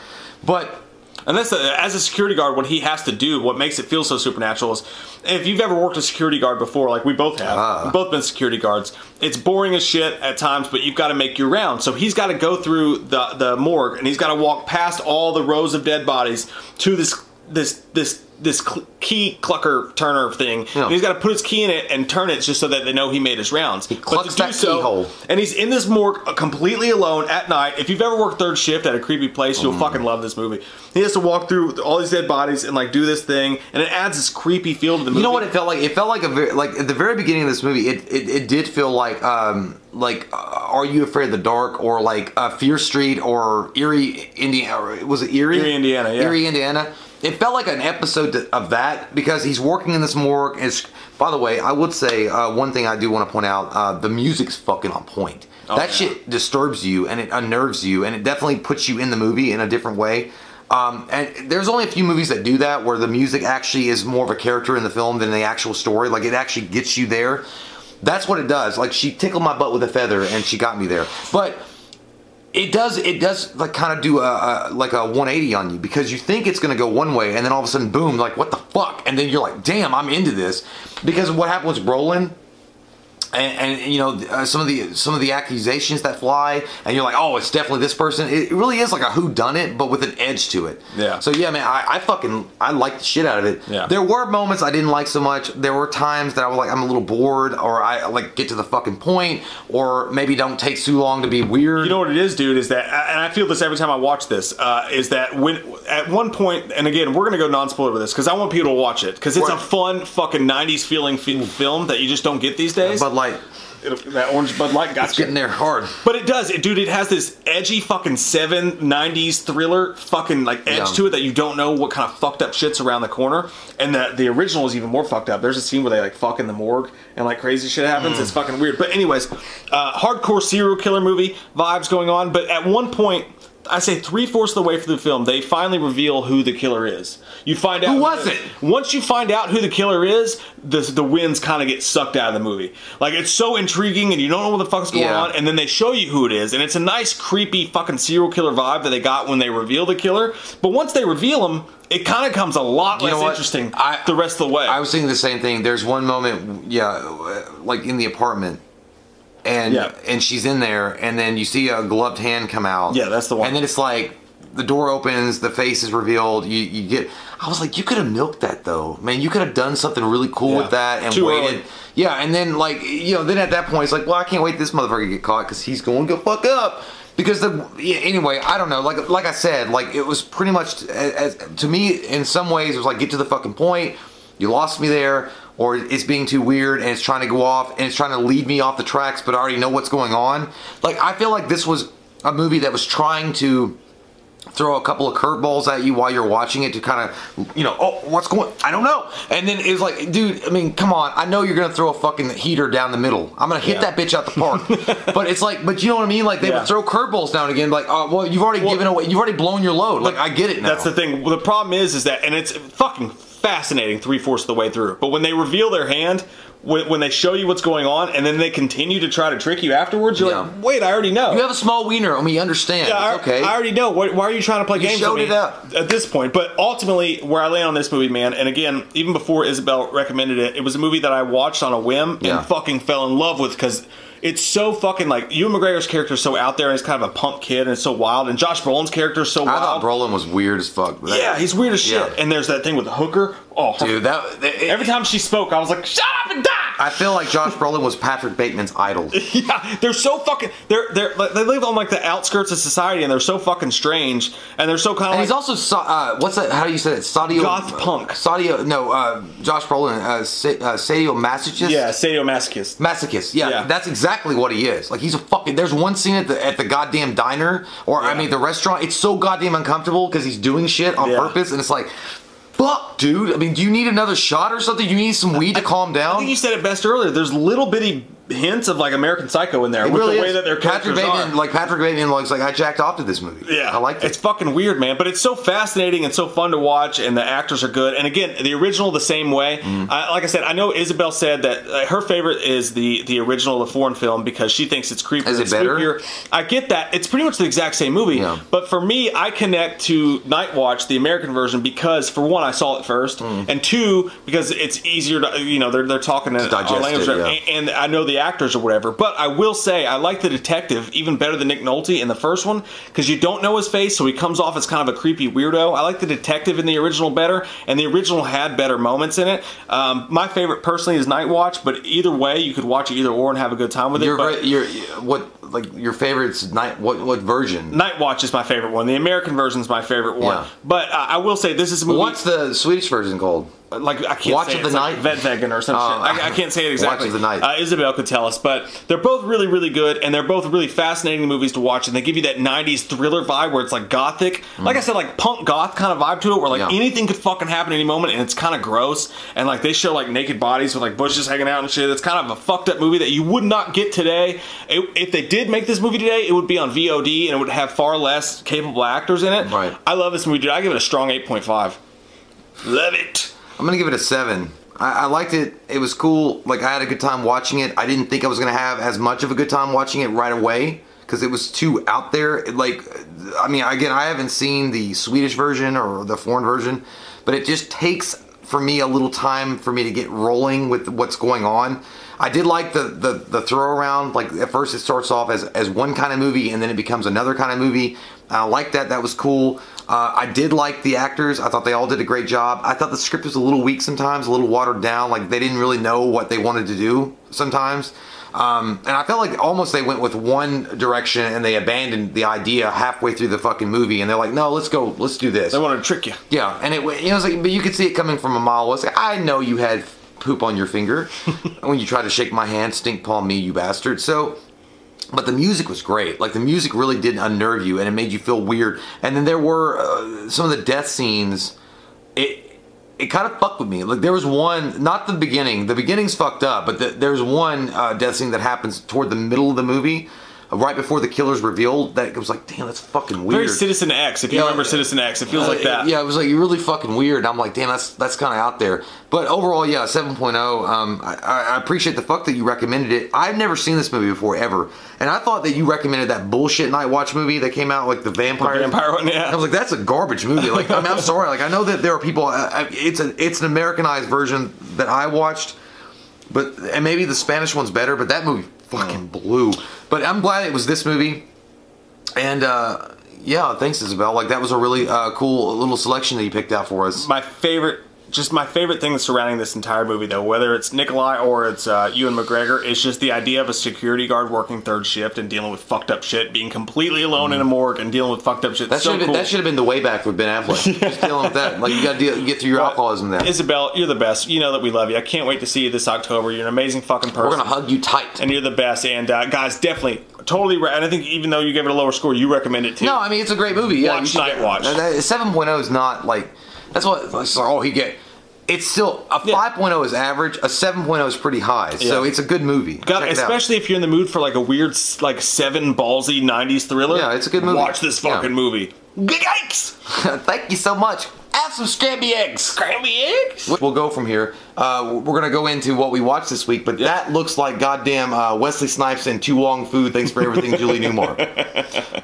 but. And that's the, as a security guard, what he has to do, what makes it feel so supernatural is, if you've ever worked a security guard before, like we both have, uh. we've both been security guards, it's boring as shit at times, but you've got to make your rounds. So he's got to go through the, the morgue, and he's got to walk past all the rows of dead bodies to this this this this cl- key clucker turner thing. Yeah. And he's got to put his key in it and turn it just so that they know he made his rounds. He clucks that keyhole. And he's in this morgue completely alone at night. If you've ever worked third shift at a creepy place, you'll mm. fucking love this movie. He has to walk through all these dead bodies and like do this thing, and it adds this creepy feel to the movie. You know what it felt like? It felt like a very, like at the very beginning of this movie, it it, it did feel like um like uh, Are You Afraid of the Dark or like uh, Fear Street or Erie, Indiana. Was it Erie? Erie, Indiana. Yeah. Erie, Indiana. It felt like an episode of that because he's working in this morgue. And by the way, I would say uh, one thing I do want to point out: uh, the music's fucking on point. Oh, that yeah. shit disturbs you and it unnerves you, and it definitely puts you in the movie in a different way. Um, and there's only a few movies that do that where the music actually is more of a character in the film than the actual story. Like it actually gets you there. That's what it does. Like she tickled my butt with a feather, and she got me there. But. It does, it does like kind of do a, a like a one eighty on you because you think it's going to go one way and then all of a sudden, boom, like what the fuck? And then you're like, damn, I'm into this. Because what happened with Brolin and, and you know, uh, some of the some of the accusations that fly and you're like, oh, it's definitely this person. It really is like a whodunit but with an edge to it. Yeah. So yeah, man, I, I fucking, I liked the shit out of it. Yeah. There were moments I didn't like so much. There were times that I was like, I'm a little bored or I like get to the fucking point or maybe don't take too long to be weird. You know what it is, dude, is that, and I feel this every time I watch this, uh, is that when at one point, and again, we're going to go non-spoiler with this because I want people to watch it because it's right. a fun fucking nineties feeling f- film that you just don't get these days. Yeah, but like, Light. It, that orange Bud Light got it's you. Getting there hard. But it does. It, dude, it has this edgy fucking seven nineties thriller fucking like edge yeah. to it that you don't know what kind of fucked up shit's around the corner. And the, the original is even more fucked up. There's a scene where they like fuck in the morgue and like crazy shit happens. Mm. It's fucking weird. But anyways, uh, hardcore serial killer movie vibes going on. But at one point, I say three-fourths of the way through the film, they finally reveal who the killer is. You find out who was it. Once you find out who the killer is, the the winds kind of get sucked out of the movie. Like it's so intriguing, and you don't know what the fuck's going yeah. on. And then they show you who it is, and it's a nice, creepy fucking serial killer vibe that they got when they reveal the killer. But once they reveal him, it kind of comes a lot you less interesting I, the rest of the way. I was thinking the same thing. There's one moment, yeah, like in the apartment. And yeah. and she's in there, and then you see a gloved hand come out. Yeah, that's the one. And then it's like the door opens, the face is revealed. You you get. I was like, you could have milked that though, man. You could have done something really cool yeah. with that and Too waited. Early. Yeah, and then like you know, then at that point it's like, well, I can't wait this motherfucker to get caught because he's going to go fuck up. Because the yeah, anyway, I don't know. Like like I said, like it was pretty much as, as, to me in some ways it was like get to the fucking point. You lost me there. Or it's being too weird and it's trying to go off and it's trying to lead me off the tracks, but I already know what's going on. Like, I feel like this was a movie that was trying to throw a couple of curveballs at you while you're watching it to kind of, you know, oh, what's going on? I don't know. And then it's like, dude, I mean, come on. I know you're going to throw a fucking heater down the middle. I'm going to hit yeah. that bitch out the park. But it's like, but you know what I mean? Like, they yeah. would throw curveballs down again. Like, oh, well, you've already well, given away, you've already blown your load. Like, I get it now. That's the thing. Well, the problem is, is that, and it's fucking fascinating three-fourths of the way through. But when they reveal their hand, when they show you what's going on, and then they continue to try to trick you afterwards, you're yeah. like, wait, I already know. You have a small wiener. I mean, you understand. Yeah, it's I, okay. I already know. Why, why are you trying to play you games showed with me it up. At this point? But ultimately, where I land on this movie, man, and again, even before Isabel recommended it, it was a movie that I watched on a whim yeah. and fucking fell in love with because it's so fucking, like, Ewan McGregor's character is so out there, and he's kind of a punk kid, and it's so wild, and Josh Brolin's character is so wild. I thought Brolin was weird as fuck. That, yeah, he's weird as shit. Yeah. And there's that thing with the hooker. Oh, her, dude, that... It, every time she spoke, I was like, shut up and die! I feel like Josh Brolin was Patrick Bateman's idol. Yeah, they're so fucking... They're, they're, they live on, like, the outskirts of society, and they're so fucking strange, and they're so kind of And like, he's also... So, uh, what's that? How do you say it? Sadio... Goth punk. Sadio... No, uh, Josh Brolin. Uh, sa uh, Sadio Masochist? Yeah, Sadio Masochist. Masochist, yeah, yeah. That's exactly what he is. Like, he's a fucking... There's one scene at the, at the goddamn diner, or, yeah. I mean, the restaurant. It's so goddamn uncomfortable, because he's doing shit on yeah. purpose, and it's like... Fuck, dude. I mean, do you need another shot or something? Do you need some weed to calm down? I think you said it best earlier. There's little bitty hints of, like, American Psycho in there. It with really the way is. That their Patrick Bateman, like, Patrick Bateman looks like, I jacked off to this movie. Yeah. I like it. It's fucking weird, man. But it's so fascinating and so fun to watch, and the actors are good. And, again, the original the same way. Mm. I, like I said, I know Isabel said that uh, her favorite is the, the original, the foreign film, because she thinks it's creepier. Is it better? Spookier. I get that. It's pretty much the exact same movie. Yeah. But for me, I connect to Nightwatch, the American version, because, for one, I saw it first, mm. and two, because it's easier to, you know, they're, they're talking to our language, it, yeah. and, and I know the actors or whatever, but I will say I like the detective even better than Nick Nolte in the first one, because you don't know his face, so he comes off as kind of a creepy weirdo. I like the detective in the original better, and the original had better moments in it. Um, my favorite, personally, is Nightwatch, but either way, you could watch it either or and have a good time with you're it. But you're, what, like, your favorite's night, what, what version? Nightwatch is my favorite one. The American version's my favorite one, yeah. but uh, I will say this is a movie... What's the Swedish version called? Like, I can't Watch say of it. The it's night. Like Vetvegan or some uh, shit. I, I can't say it exactly. Watch of the Night. Uh, Isabel could tell us, but they're both really, really good, and they're both really fascinating movies to watch, and they give you that nineties thriller vibe where it's like gothic. Mm. Like I said, like punk goth kind of vibe to it, where like yeah. anything could fucking happen at any moment, and it's kind of gross, and like they show like naked bodies with like bushes hanging out and shit. It's kind of a fucked up movie that you would not get today. It, if they did make this movie today, it would be on V O D, and it would have far less capable actors in it. Right. I love this movie, dude. I give it a strong eight point five. Love it. I'm gonna give it a seven. I, I liked it. It was cool. Like, I had a good time watching it. I didn't think I was gonna have as much of a good time watching it right away, because it was too out there. It, like, I mean, again, I haven't seen the Swedish version or the foreign version, but it just takes for me a little time for me to get rolling with what's going on. I did like the the, the throw around. Like, at first it starts off as as one kind of movie, and then it becomes another kind of movie. I like that. That was cool. Uh, I did like the actors. I thought they all did a great job. I thought the script was a little weak sometimes, a little watered down. Like, they didn't really know what they wanted to do sometimes. Um, and I felt like almost they went with one direction and they abandoned the idea halfway through the fucking movie. And they're like, no, let's go, let's do this. They wanted to trick you. Yeah, and it, you know, it was like, but you could see it coming from a mile away. It's like, I know you had poop on your finger when you tried to shake my hand, stink palm me, you bastard. So. But the music was great. Like, the music really did unnerve you, and it made you feel weird. And then there were uh, some of the death scenes. It it kind of fucked with me. Like, there was one, not the beginning. The beginning's fucked up, but the, there's one uh, death scene that happens toward the middle of the movie, uh, right before the killer's revealed. That it was like, damn, that's fucking weird. Very Citizen X. If you yeah, remember Citizen X, it feels uh, like that. Yeah, it was like really fucking weird. And I'm like, damn, that's that's kind of out there. But overall, yeah, seven point oh. Um, I, I appreciate the fuck that you recommended it. I've never seen this movie before, ever. And I thought that you recommended that bullshit Nightwatch movie that came out, like the vampire. The vampire one, yeah. I was like, that's a garbage movie. Like, I mean, I'm sorry. Like, I know that there are people. I, it's a, it's an Americanized version that I watched, but and maybe the Spanish one's better. But that movie fucking blew. But I'm glad it was this movie. And. Uh, yeah, thanks, Isabel. Like, that was a really uh, cool little selection that you picked out for us. My favorite. Just my favorite thing that's surrounding this entire movie, though, whether it's Nikolai or it's uh, Ewan McGregor, is just the idea of a security guard working third shift and dealing with fucked up shit, being completely alone mm. in a morgue and dealing with fucked up shit. That so should have cool. been, that should have been The Way Back with Ben Affleck. Just dealing with that. Like, you got to deal, get through your well, alcoholism there. Isabel, you're the best. You know that we love you. I can't wait to see you this October. You're an amazing fucking person. We're gonna hug you tight, and you're the best. And uh, guys, definitely totally right. And I think even though you gave it a lower score, you recommend it too. No, I mean, it's a great movie. Yeah, watch Nightwatch. seven point oh is not like, that's what, that's all he get. It's still, a yeah. five point oh is average, a seven point oh is pretty high, yeah. so it's a good movie. God, especially out. If you're in the mood for like a weird, like seven ballsy nineties thriller. Yeah, it's a good movie. Watch this fucking yeah. movie. Yikes! Thank you so much. Have some scramby eggs. Scramby eggs? We'll go from here. Uh, we're going to go into what we watched this week, but yeah. that looks like goddamn uh, Wesley Snipes and Tu Wong Fu, Thanks for Everything, Julie Newmar.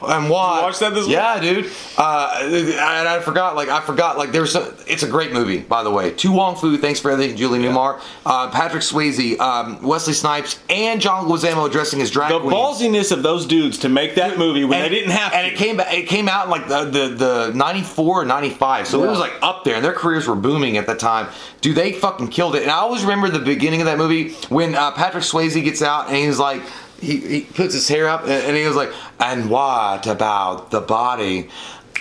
And why? You watched that this yeah, week? Yeah, dude. Uh, and I forgot, like, I forgot, like, there's a, it's a great movie, by the way. Tu Wong Fu, Thanks for Everything, Julie yeah. Newmar. Uh, Patrick Swayze, um, Wesley Snipes, and John Leguizamo dressing as drag The queen. Ballsiness of those dudes to make that dude, movie when and, they didn't have and to. And it came, it came out in, like, the, the, the ninety-four or ninety-five, so yeah. it was, like, up there, and their careers were booming at the time. Dude, they fucking killed it. And I always remember the beginning of that movie when uh, Patrick Swayze gets out and he's like, he, he puts his hair up and he was like, and what about the body?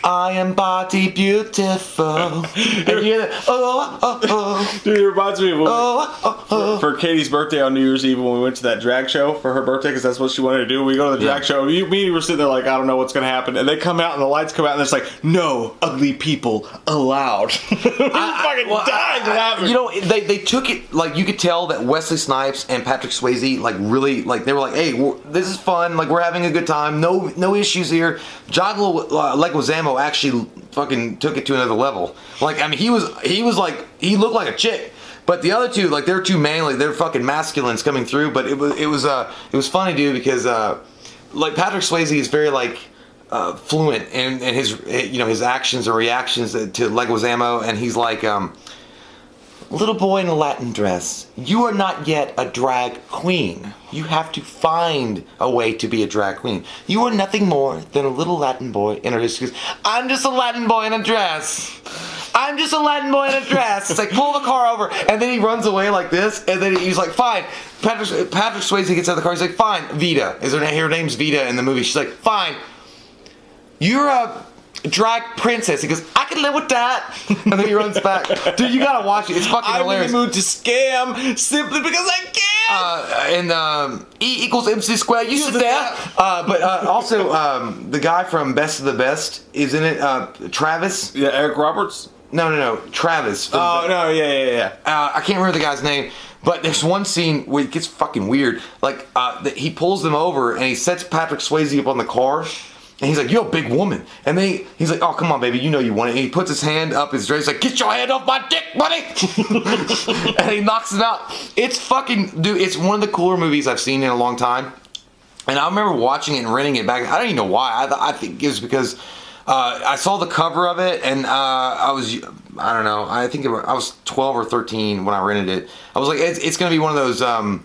I am body beautiful. And you hear that, oh, oh, oh. Dude, it reminds me of when we, oh, oh, oh. For, for Katie's birthday on New Year's Eve when we went to that drag show for her birthday, because that's what she wanted to do. We go to the drag yeah. show. You, me and you were sitting there like, I don't know what's going to happen. And they come out and the lights come out and it's like, no ugly people allowed. We I, fucking well, died laughing. You know, they, they took it, like you could tell that Wesley Snipes and Patrick Swayze, like really, like they were like, hey, we're, this is fun. Like we're having a good time. No no issues here. John Leguizamo actually fucking took it to another level. Like, I mean, he was, he was like, he looked like a chick, but the other two, like, they're too manly, they're fucking masculines coming through, but it was, it was, uh, it was funny, dude, because, uh, like, Patrick Swayze is very, like, uh, fluent in, in his, you know, his actions or reactions to Leguizamo, and he's like, um, little boy in a Latin dress, you are not yet a drag queen. You have to find a way to be a drag queen. You are nothing more than a little Latin boy in a dress. I'm just a Latin boy in a dress. I'm just a Latin boy in a dress. It's like, pull the car over. And then he runs away like this. And then he's like, fine. Patrick, Patrick Swayze gets out of the car. He's like, fine. Vida. Is her, her name's Vida in the movie. She's like, fine. You're a drag princess. He goes, I can live with that. And then he runs back. Dude, you gotta watch it. It's fucking I'm hilarious. I'm in the mood to scam simply because I can. Uh, and um, E equals M C squared. You sit there. Uh, but uh, also, um, the guy from Best of the Best is in it. Uh, Travis. Yeah, Eric Roberts. No, no, no. Travis. Oh the, no, yeah, yeah, yeah. Uh, I can't remember the guy's name. But there's one scene where it gets fucking weird. Like uh, the, he pulls them over and he sets Patrick Swayze up on the car. And he's like, you're a big woman. And then he, he's like, oh, come on, baby. You know you want it. And he puts his hand up his dress. He's like, get your hand off my dick, buddy. And he knocks it out. It's fucking, dude, it's one of the cooler movies I've seen in a long time. And I remember watching it and renting it back. I don't even know why. I, I think it was because uh, I saw the cover of it. And uh, I was, I don't know. I think it was, I was twelve or thirteen when I rented it. I was like, it's, it's going to be one of those Um,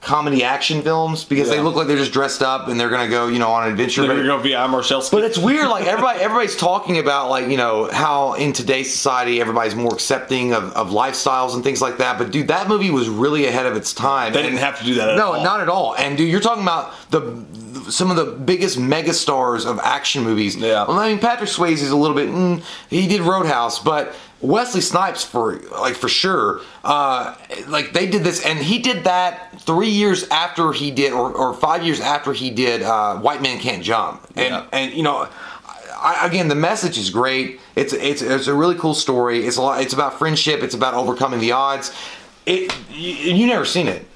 comedy action films because yeah. they look like they're just dressed up and they're gonna go, you know, on an adventure. They're gonna be I'm Marcelski. But it's weird, like everybody, everybody's talking about, like, you know, how in today's society everybody's more accepting of, of lifestyles and things like that. But dude, that movie was really ahead of its time. They and, didn't have to do that. At no, all. not at all. And dude, you're talking about the some of the biggest megastars of action movies. Yeah. Well, I mean, Patrick Swayze is a little bit. Mm, he did Roadhouse, but Wesley Snipes, for like for sure, uh, like they did this, and he did that three years after he did, or, or five years after he did uh, White Man Can't Jump, and yeah. and you know, I, again, the message is great. It's it's it's a really cool story. It's a lot. It's about friendship. It's about overcoming the odds. It you, you never seen it.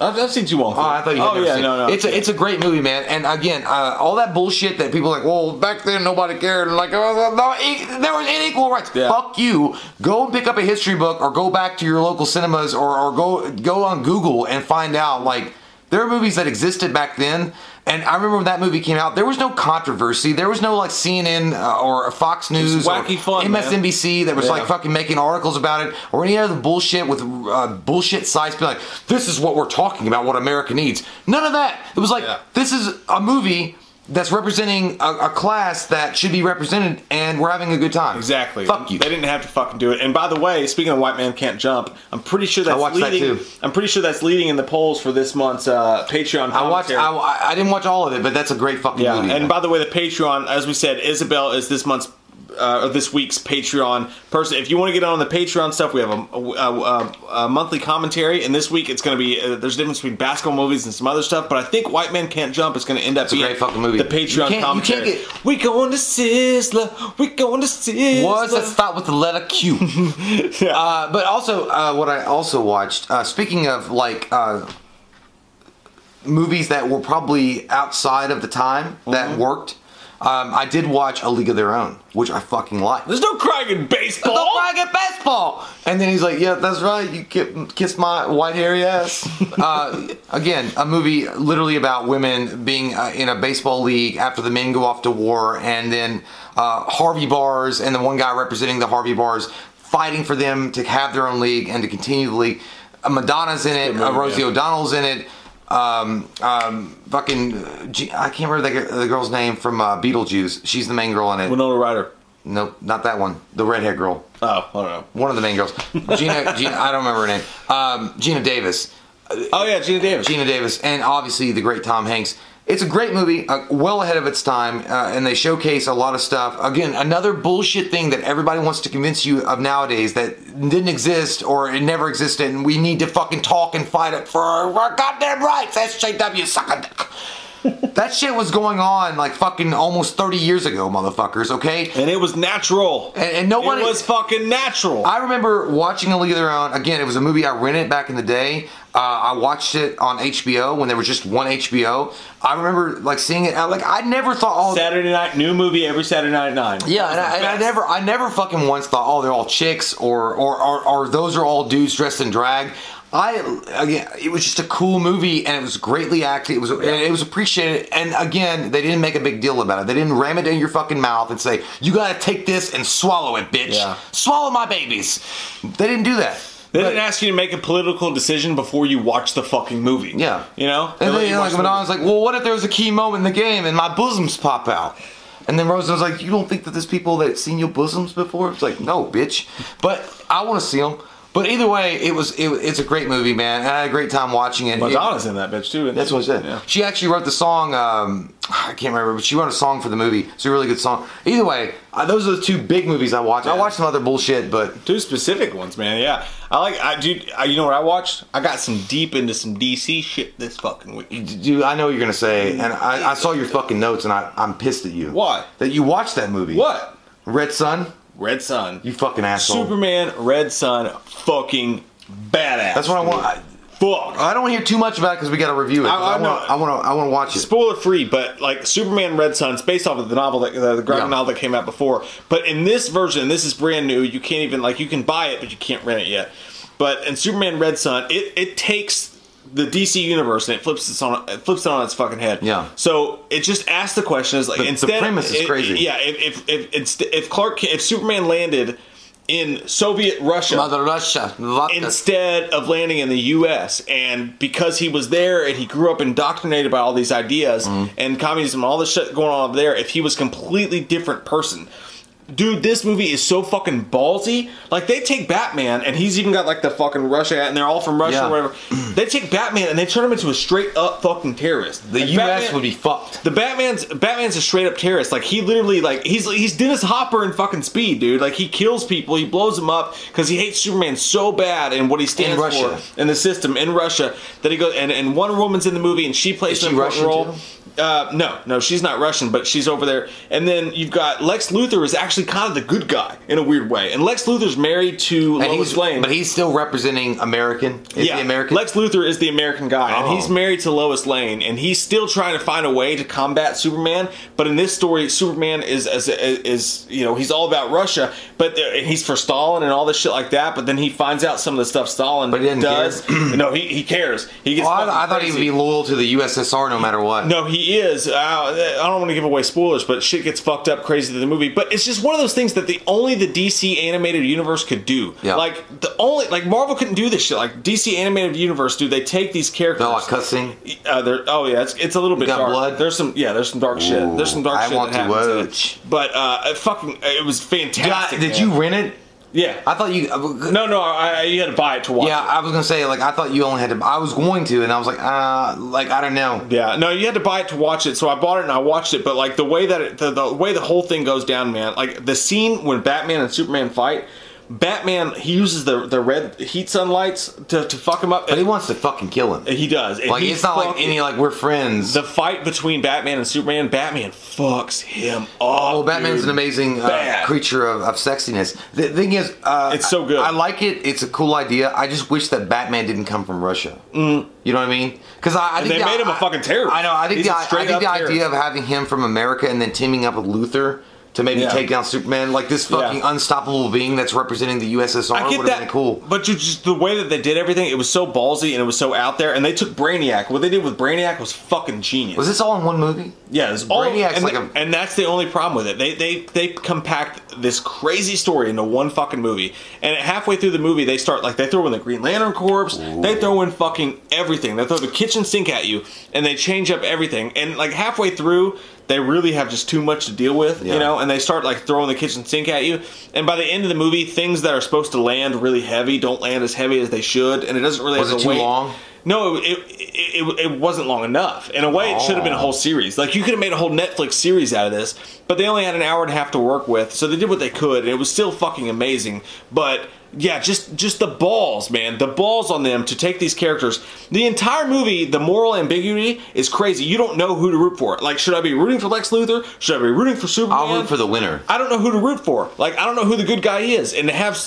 I've, I've seen Tu Wong Fu. Oh, I thought you had oh, never yeah, seen no, no. it. It's a, it's a great movie, man. And again, uh, all that bullshit that people are like, well, back then nobody cared. And like, oh, no, there was unequal rights. Yeah. Fuck you. Go and pick up a history book or go back to your local cinemas or, or go, go on Google and find out, like, there are movies that existed back then. And I remember when that movie came out, there was no controversy. There was no, like, C N N uh, or Fox News or fun, M S N B C man. that was, yeah. like, fucking making articles about it or any other bullshit with uh, bullshit sites being like, this is what we're talking about, what America needs. None of that. It was like, yeah. this is a movie that's representing a, a class that should be represented, and we're having a good time. Exactly. Fuck you. They didn't have to fucking do it. And by the way, speaking of White Man Can't Jump, I'm pretty sure that's I watched leading. That too. I'm pretty sure that's leading in the polls for this month's uh, Patreon. I watched. I, I didn't watch all of it, but that's a great fucking yeah. movie. And man. by the way, the Patreon, as we said, Isabel is this month's uh, this week's Patreon person. If you want to get on the Patreon stuff, we have a, a, a, a monthly commentary, and this week it's going to be uh, there's a difference between basketball movies and some other stuff, but I think White Man Can't Jump is going to end up it's being a great fucking movie. The Patreon commentary. Get... We going to Sizzler. We going to Sizzler. What? Let's start with the letter Q. yeah. uh, but also, uh, what I also watched, uh, speaking of like... Uh, movies that were probably outside of the time that mm-hmm. worked. Um, I did watch A League of Their Own, which I fucking like. There's no crying in baseball! There's no crying in baseball! And then he's like, yeah, that's right, you kiss my white hairy ass. uh, again, a movie literally about women being uh, in a baseball league after the men go off to war, and then uh, Harvey Bars and the one guy representing the Harvey Bars fighting for them to have their own league and to continue the league. Uh, Madonna's in it, movie, uh, Rosie yeah. O'Donnell's in it. Um, um, fucking, uh, G I can't remember the, the girl's name from uh, Beetlejuice. She's the main girl in it. Winona Ryder. Nope, not that one. The redhead girl. Oh, I don't know. One of the main girls. Gina, Gina, I don't remember her name. Um, Gina Davis. Oh yeah, Gina Davis. Gina Davis, and obviously the great Tom Hanks. It's a great movie, uh, well ahead of its time, uh, and they showcase a lot of stuff. Again, another bullshit thing that everybody wants to convince you of nowadays that didn't exist or it never existed, and we need to fucking talk and fight it for our, our goddamn rights. S J W sucking dick. That shit was going on like fucking almost thirty years ago, motherfuckers, okay? And it was natural. And, and no one... It was fucking natural. I remember watching A League of Their Own. Again, it was a movie I rented back in the day. Uh, I watched it on H B O when there was just one H B O. I remember like seeing it. I, like I never thought all Saturday night new movie every Saturday night at nine. Yeah, and I, and I never, I never fucking once thought, oh, they're all chicks or or, or or those are all dudes dressed in drag. I again, it was just a cool movie and it was greatly acted. It was yeah. it was appreciated. And again, they didn't make a big deal about it. They didn't ram it in your fucking mouth and say you gotta take this and swallow it, bitch. Yeah. Swallow my babies. They didn't do that. They didn't but, ask you to make a political decision before you watch the fucking movie. Yeah. You know? And then, you know, like, Madonna's like, well, what if there was a key moment in the game and my bosoms pop out? And then Rosa was like, you don't think that there's people that have seen your bosoms before? It's like, no, bitch. But I want to see them. But either way, it was it, it's a great movie, man. And I had a great time watching it. Madonna's it, in that bitch, too. Isn't that's it? What I said. Yeah. She actually wrote the song. Um, I can't remember, but she wrote a song for the movie. It's a really good song. Either way, uh, those are the two big movies I watched. Yeah. I watched some other bullshit, but... Two specific ones, man, yeah. I like... I dude, I, you know what I watched? I got some deep into some D C shit this fucking week. Dude, I know what you're going to say, and I, I saw your fucking notes, and I, I'm pissed at you. Why? That you watched that movie. What? Red Sun? Red Sun. You fucking asshole. Superman, Red Sun, fucking badass. That's what dude. I want. I, fuck. I don't want to hear too much about it because we got to review it. I, I, I want to I want to, I want to watch it. Spoiler free, but like Superman, Red Sun, it's based off of the novel, that, the, the graphic yeah. novel that came out before. But in this version, this is brand new. You can't even, like, you can buy it, but you can't rent it yet. But in Superman, Red Sun, it, it takes the D C universe and it flips it on it flips it on its fucking head. Yeah. So it just asks the question is like the, instead the premise is it, crazy. Yeah. If if if if Clark if Superman landed in Soviet Russia, Mother Russia, instead of landing in the U S, and because he was there and he grew up indoctrinated by all these ideas mm-hmm. and communism and all this shit going on up there, if he was a completely different person. Dude, this movie is so fucking ballsy. Like, they take Batman, and he's even got, like, the fucking Russia, and they're all from Russia yeah. or whatever. They take Batman, and they turn him into a straight-up fucking terrorist. The like U S Batman, would be fucked. The Batman's Batman's a straight-up terrorist. Like, he literally, like, he's he's Dennis Hopper in fucking Speed, dude. Like, he kills people, he blows them up, because he hates Superman so bad and what he stands for in the system in Russia that he goes, and, and Wonder Woman's in the movie, and she plays an important role. Uh, no, no, she's not Russian, but she's over there. And then you've got Lex Luthor is actually kind of the good guy in a weird way. And Lex Luthor's married to and Lois Lane. But he's still representing American. Is yeah. he American? Lex Luthor is the American guy. Oh. And he's married to Lois Lane. And he's still trying to find a way to combat Superman. But in this story, Superman is, is, is you know, he's all about Russia. But there, and he's for Stalin and all this shit like that. But then he finds out some of the stuff Stalin but he didn't does. Care. No, he, he cares. He gets. Well, I, I thought crazy. He would be loyal to the U S S R no matter what. No, he is. I don't want to give away spoilers, but shit gets fucked up crazy to the movie. But it's just one of those things that the only the D C animated universe could do. Yeah. Like the only like Marvel couldn't do this shit. Like D C animated universe, dude. They take these characters. They're like cussing. Uh, they're, oh yeah, it's it's a little bit got dark. Blood. There's some yeah. There's some dark Ooh, shit. There's some dark I shit. I want that to watch. But uh, fucking, it was fantastic. Did, I, did you rent it? Yeah. I thought you... No, no, I, you had to buy it to watch yeah, it. Yeah, I was going to say, like, I thought you only had to... I was going to, and I was like, uh, like, I don't know. Yeah, no, you had to buy it to watch it, so I bought it and I watched it, but, like, the way that it, the, the way the whole thing goes down, man, like, the scene when Batman and Superman fight... Batman, he uses the the red heat sunlights to, to fuck him up. But he wants to fucking kill him. He does. Like, it's not like any, like, we're friends. The fight between Batman and Superman, Batman fucks him up. Oh, Batman's an amazing uh, creature of, of sexiness. The thing is... Uh, it's so good. I, I like it. It's a cool idea. I just wish that Batman didn't come from Russia. Mm. You know what I mean? Because I, I think... They the, made him I, a fucking terrorist. I know. I think He's the, I, I think the idea of having him from America and then teaming up with Luthor... To maybe yeah. take down Superman, like this fucking yeah. unstoppable being that's representing the U S S R would have been cool. But you just the way that they did everything, it was so ballsy and it was so out there. And they took Brainiac. What they did with Brainiac was fucking genius. Was this all in one movie? Yeah, it was all Brainiac's and, like a, and that's the only problem with it. They they they compact this crazy story into one fucking movie. And halfway through the movie, they start like they throw in the Green Lantern Corps. Ooh. They throw in fucking everything. They throw the kitchen sink at you, and they change up everything. And like halfway through. They really have just too much to deal with, yeah. you know, and they start, like, throwing the kitchen sink at you. And by the end of the movie, things that are supposed to land really heavy don't land as heavy as they should, and it doesn't really Was have it to too weight. long? No, it, it, it, it wasn't long enough. In a way, it should have been a whole series. Like, you could have made a whole Netflix series out of this, but they only had an hour and a half to work with, so they did what they could, and it was still fucking amazing, but... Yeah, just just the balls, man. The balls on them to take these characters. The entire movie, the moral ambiguity is crazy. You don't know who to root for. Like, should I be rooting for Lex Luthor? Should I be rooting for Superman? I'll root for the winner. I don't know who to root for. Like, I don't know who the good guy is. And to have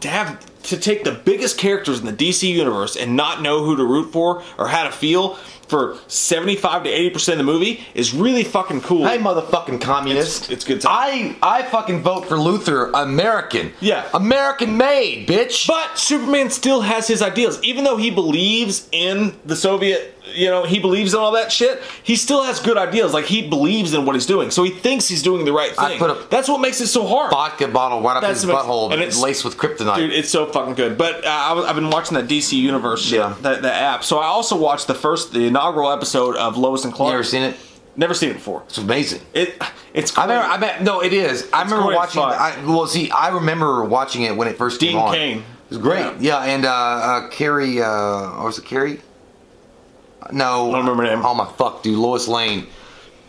to have to take the biggest characters in the D C universe and not know who to root for or how to feel for seventy-five to eighty percent of the movie is really fucking cool. Hey, motherfucking communist. It's, it's good time. I, I fucking vote for Luthor. American. Yeah. American made, bitch. But Superman still has his ideals. Even though he believes in the Soviet, you know, he believes in all that shit, he still has good ideals. Like, he believes in what he's doing. So he thinks he's doing the right thing. I put a That's what makes it so hard. Vodka bottle right up That's his butthole and it's laced with kryptonite. Dude, it's so fucking good. But uh, I, I've been watching that D C Universe shit, yeah. that, that app. So I also watched the first, the inaugural episode of Lois and Clark. You ever seen it? Never seen it before. It's amazing. It, it's crazy. I remember, I be, no, it is. It's I remember watching it. I, well, see, I remember watching it when it first Dean came on. Dean Cain. It was great. Yeah, yeah and uh, uh, Carrie, uh, or was it Carrie? No. I don't remember her name. Oh, my fuck, dude. Lois Lane.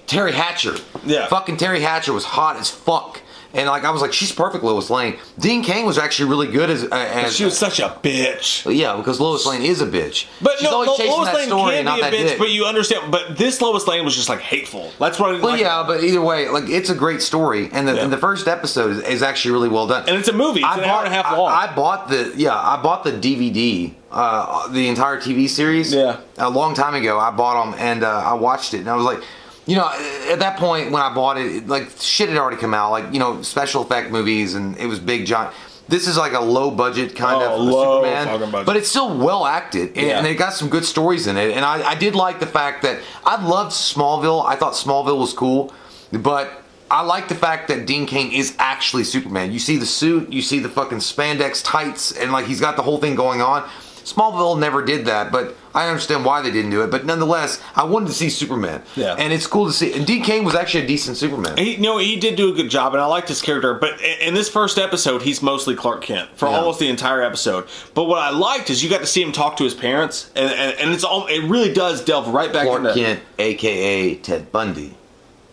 Terry Hatcher. Yeah. Fucking Terry Hatcher was hot as fuck. And like I was like, she's perfect, Lois Lane. Dean Cain was actually really good as. Uh, as she was such a bitch. Yeah, because Lois Lane is a bitch. But she's no, always chasing Lois that Lane story can and be not a bitch. Dick. But you understand. But this Lois Lane was just like hateful. That's what. I didn't well, like yeah, about. But either way, like it's a great story, and the, yeah. and the first episode is, is actually really well done. And it's a movie. It's I an bought, hour and a half long. I, I bought the yeah, I bought the D V D, uh, the entire T V series. Yeah. A long time ago, I bought them and uh, I watched it, and I was like. You know, at that point when I bought it, like, shit had already come out. Like, you know, special effect movies, and it was big, giant. This is like a low budget kind oh, of low Superman. Budget. But it's still well acted, and, yeah. and it got some good stories in it. And I, I did like the fact that I loved Smallville. I thought Smallville was cool, but I like the fact that Dean Cain is actually Superman. You see the suit, you see the fucking spandex tights, and, like, he's got the whole thing going on. Smallville never did that, but I understand why they didn't do it. But nonetheless, I wanted to see Superman. Yeah. And it's cool to see. And Dean Cain was actually a decent Superman. He, no, he did do a good job, and I liked his character. But in this first episode, he's mostly Clark Kent for yeah. almost the entire episode. But what I liked is you got to see him talk to his parents, and, and, and it's all, it really does delve right back Clark into... Clark Kent, a k a. Ted Bundy.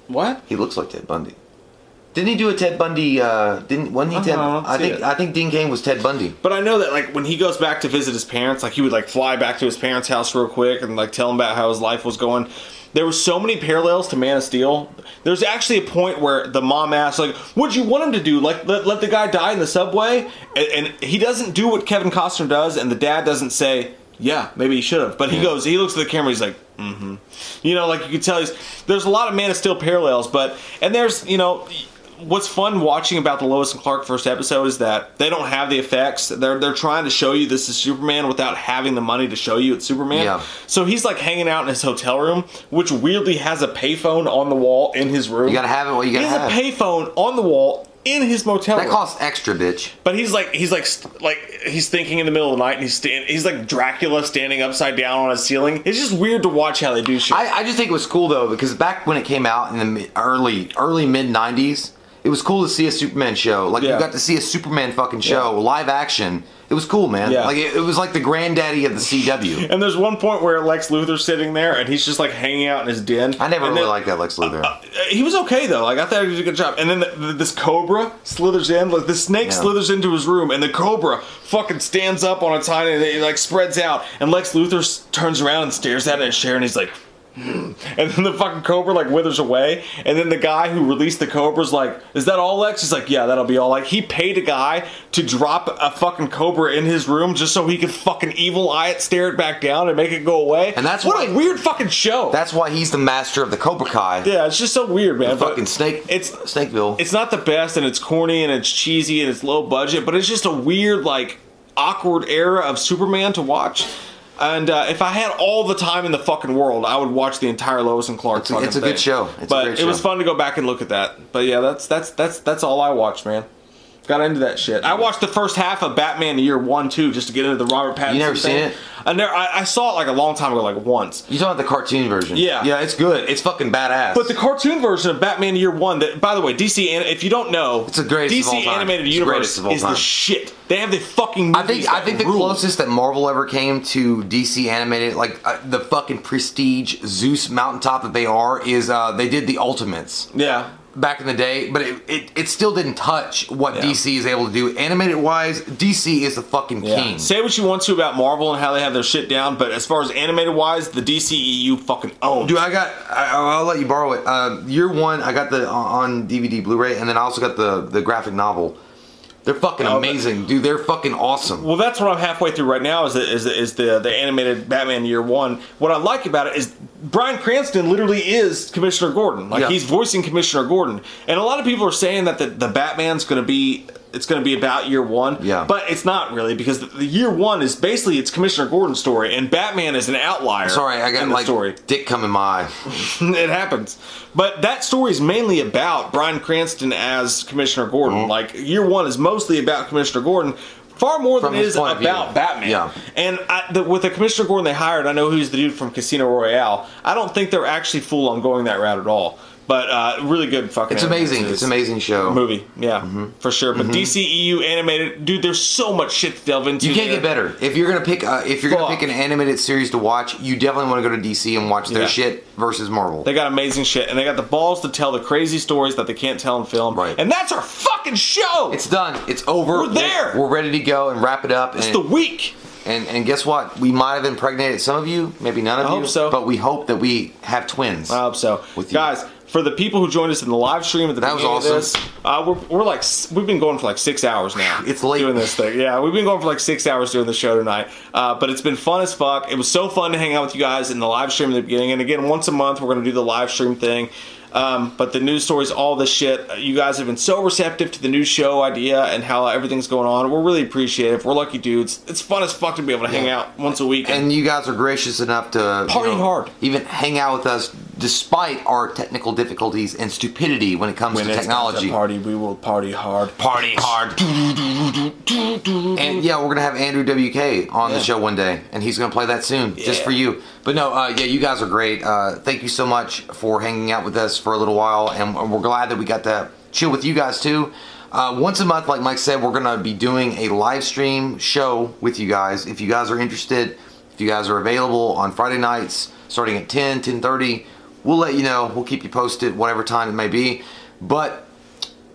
What? He looks like Ted Bundy. Didn't he do a Ted Bundy, uh, didn't, wasn't he Ted, I, I think, it. I think Dean Cain was Ted Bundy. But I know that, like, when he goes back to visit his parents, like, he would, like, fly back to his parents' house real quick and, like, tell him about how his life was going. There were so many parallels to Man of Steel. There's actually a point where the mom asks, like, what'd you want him to do? Like, let, let the guy die in the subway? And, and he doesn't do what Kevin Costner does, and the dad doesn't say, yeah, maybe he should have. But he yeah. goes, he looks at the camera, he's like, mm-hmm. You know, like, you can tell he's, there's a lot of Man of Steel parallels, but, and there's, you know... What's fun watching about the Lois and Clark first episode is that they don't have the effects. They're they're trying to show you this is Superman without having the money to show you it's Superman. Yeah. So he's like hanging out in his hotel room, which weirdly has a payphone on the wall in his room. You gotta have it. What you gotta have. He has a payphone on the wall in his motel room. That costs extra, bitch. But he's like he's like like he's thinking in the middle of the night, and he's stand he's like Dracula standing upside down on a ceiling. It's just weird to watch how they do shit. I, I just think it was cool though because back when it came out in the early early mid nineties. it was cool to see a Superman show. Like, yeah. you got to see a Superman fucking show, yeah. live action. It was cool, man. Yeah. Like, it, it was like the granddaddy of the C W. And there's one point where Lex Luthor's sitting there, and he's just, like, hanging out in his den. I never and really then, liked that Lex Luthor. Uh, uh, he was okay, though. Like, I thought he did a good job. And then the, the, this cobra slithers in. Like, the snake yeah. slithers into his room, and the cobra fucking stands up on its hind, and it, like, spreads out. And Lex Luthor s turns around and stares at it in his chair, and he's like... And then the fucking cobra, like, withers away. And then the guy who released the cobra's like, is that all, Lex? He's like, yeah, that'll be all. Like, he paid a guy to drop a fucking cobra in his room just so he could fucking evil eye it, stare it back down, and make it go away. And that's what why, a weird fucking show. That's why he's the master of the Cobra Kai. Yeah, it's just so weird, man. The fucking snake, it's Snakeville. It's not the best, and it's corny, and it's cheesy, and it's low budget, but it's just a weird, like, awkward era of Superman to watch. And uh, if I had all the time in the fucking world, I would watch the entire Lois and Clark. It's, fucking it's a thing. good show. It's but a great show. It was fun to go back and look at that. But yeah, that's that's that's that's all I watched, man. Got into that shit. I watched the first half of Batman Year One, Two, just to get into the Robert Pattinson. You never thing. seen it? I, never, I I saw it like a long time ago, like once. You saw the cartoon version? Yeah, yeah, it's good. It's fucking badass. But the cartoon version of Batman Year One, that by the way, D C, if you don't know, it's the greatest D C of all time. animated it's universe the is time. the shit. They have the fucking movies I think I think the rule. closest that Marvel ever came to D C animated, like uh, the fucking prestige Zeus mountaintop that they are, is uh, they did the Ultimates. Yeah. Back in the day, but it, it, it still didn't touch what yeah. D C is able to do. Animated wise, D C is the fucking yeah. king. Say what you want to about Marvel and how they have their shit down, but as far as animated wise, the D C E U fucking owns. Dude, I got, I, I'll let you borrow it. Uh, year one, I got the on D V D, Blu-ray, and then I also got the, the graphic novel. They're fucking oh, amazing, but, dude. They're fucking awesome. Well, that's what I'm halfway through right now is the, is the, is the, the animated Batman Year One. What I like about it is Bryan Cranston literally is Commissioner Gordon. Like, yeah. he's voicing Commissioner Gordon. And a lot of people are saying that the, the Batman's going to be... It's going to be about Year One, yeah. but it's not really, because the, the Year One is basically it's Commissioner Gordon's story, and Batman is an outlier. Sorry, I got like story. dick come in my eye. It happens, but that story is mainly about Bryan Cranston as Commissioner Gordon. Mm-hmm. Like Year One is mostly about Commissioner Gordon, far more from than it is about Batman. Yeah. And I, the, with the Commissioner Gordon they hired, I know who's the dude from Casino Royale. I don't think they're actually full on going that route at all. But uh, really good fucking It's amazing. It's an amazing show. Movie. Yeah, mm-hmm. for sure. But mm-hmm. D C E U animated, dude, there's so much shit to delve into. You can't there. get better. If you're going to pick uh, if you're going to pick an animated series to watch, you definitely want to go to D C and watch their yeah. shit versus Marvel. They got amazing shit. And they got the balls to tell the crazy stories that they can't tell in film. Right. And that's our fucking show. It's done. It's over. We're there. We're, we're ready to go and wrap it up. It's and the week. And, and guess what? We might have impregnated some of you, maybe none of I you. I hope so. But we hope that we have twins. I hope so. With you. Guys, for the people who joined us in the live stream at the that beginning was awesome. of this, uh, we're, we're like, we've been going for like six hours now. It's late. Doing this thing. Yeah, we've been going for like six hours doing the show tonight. Uh, but it's been fun as fuck. It was so fun to hang out with you guys in the live stream at the beginning. And again, once a month, we're going to do the live stream thing. Um, but the news stories, all this shit, you guys have been so receptive to the new show idea and how everything's going on. We're really appreciative. We're lucky dudes. It's fun as fuck to be able to hang yeah. out once a week. And, and you guys are gracious enough to party you know, hard. even hang out with us despite our technical difficulties and stupidity when it comes when to it's technology. When party, we will party hard. Party hard. And yeah, we're going to have Andrew W K on yeah. the show one day, and he's going to play that soon yeah. just for you. But no, uh, yeah, you guys are great. Uh, thank you so much for hanging out with us for a little while, and we're glad that we got to chill with you guys too. Uh, once a month, like Mike said, we're gonna be doing a live stream show with you guys. If you guys are interested, if you guys are available on Friday nights, starting at ten, ten thirty, we'll let you know. We'll keep you posted, whatever time it may be. But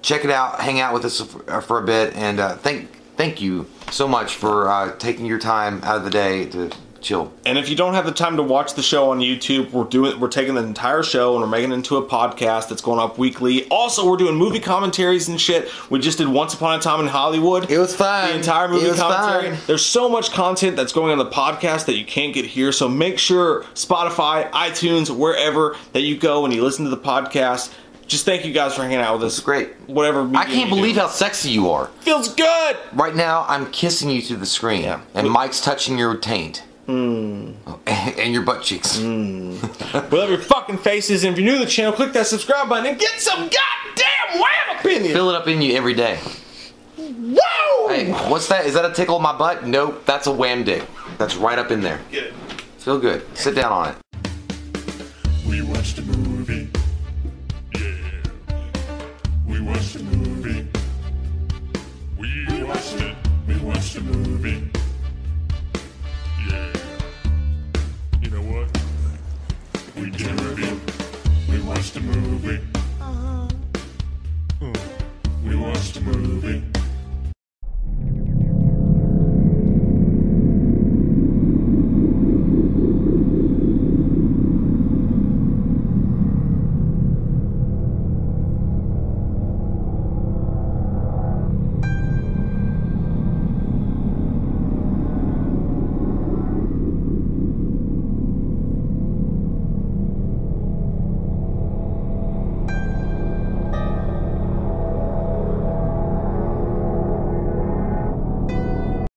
check it out, hang out with us for a bit, and uh, thank thank you so much for uh, taking your time out of the day to. Chill. And if you don't have the time to watch the show on YouTube, we're doing we're taking the entire show and we're making it into a podcast that's going up weekly. Also, we're doing movie commentaries and shit. We just did Once Upon a Time in Hollywood. It was fun. The entire movie commentary. Fun. There's so much content that's going on the podcast that you can't get here. So make sure Spotify, iTunes, wherever that you go and you listen to the podcast. Just thank you guys for hanging out with us. It's great. Whatever. I can't believe how sexy you are. Feels good. Right now, I'm kissing you through the screen, yeah. and we Mike's touching your taint. Mm. Oh, and, and your butt cheeks. Mm. We love your fucking faces. And if you're new to the channel, click that subscribe button and get some goddamn wham opinion. Fill it up in you every day. Whoa! Hey, what's that? Is that a tickle in my butt? Nope, that's a wham dick. That's right up in there. Get it. Feel good. Sit down on it. We watched a movie. Yeah. We watched a movie. watched it, we watched a movie.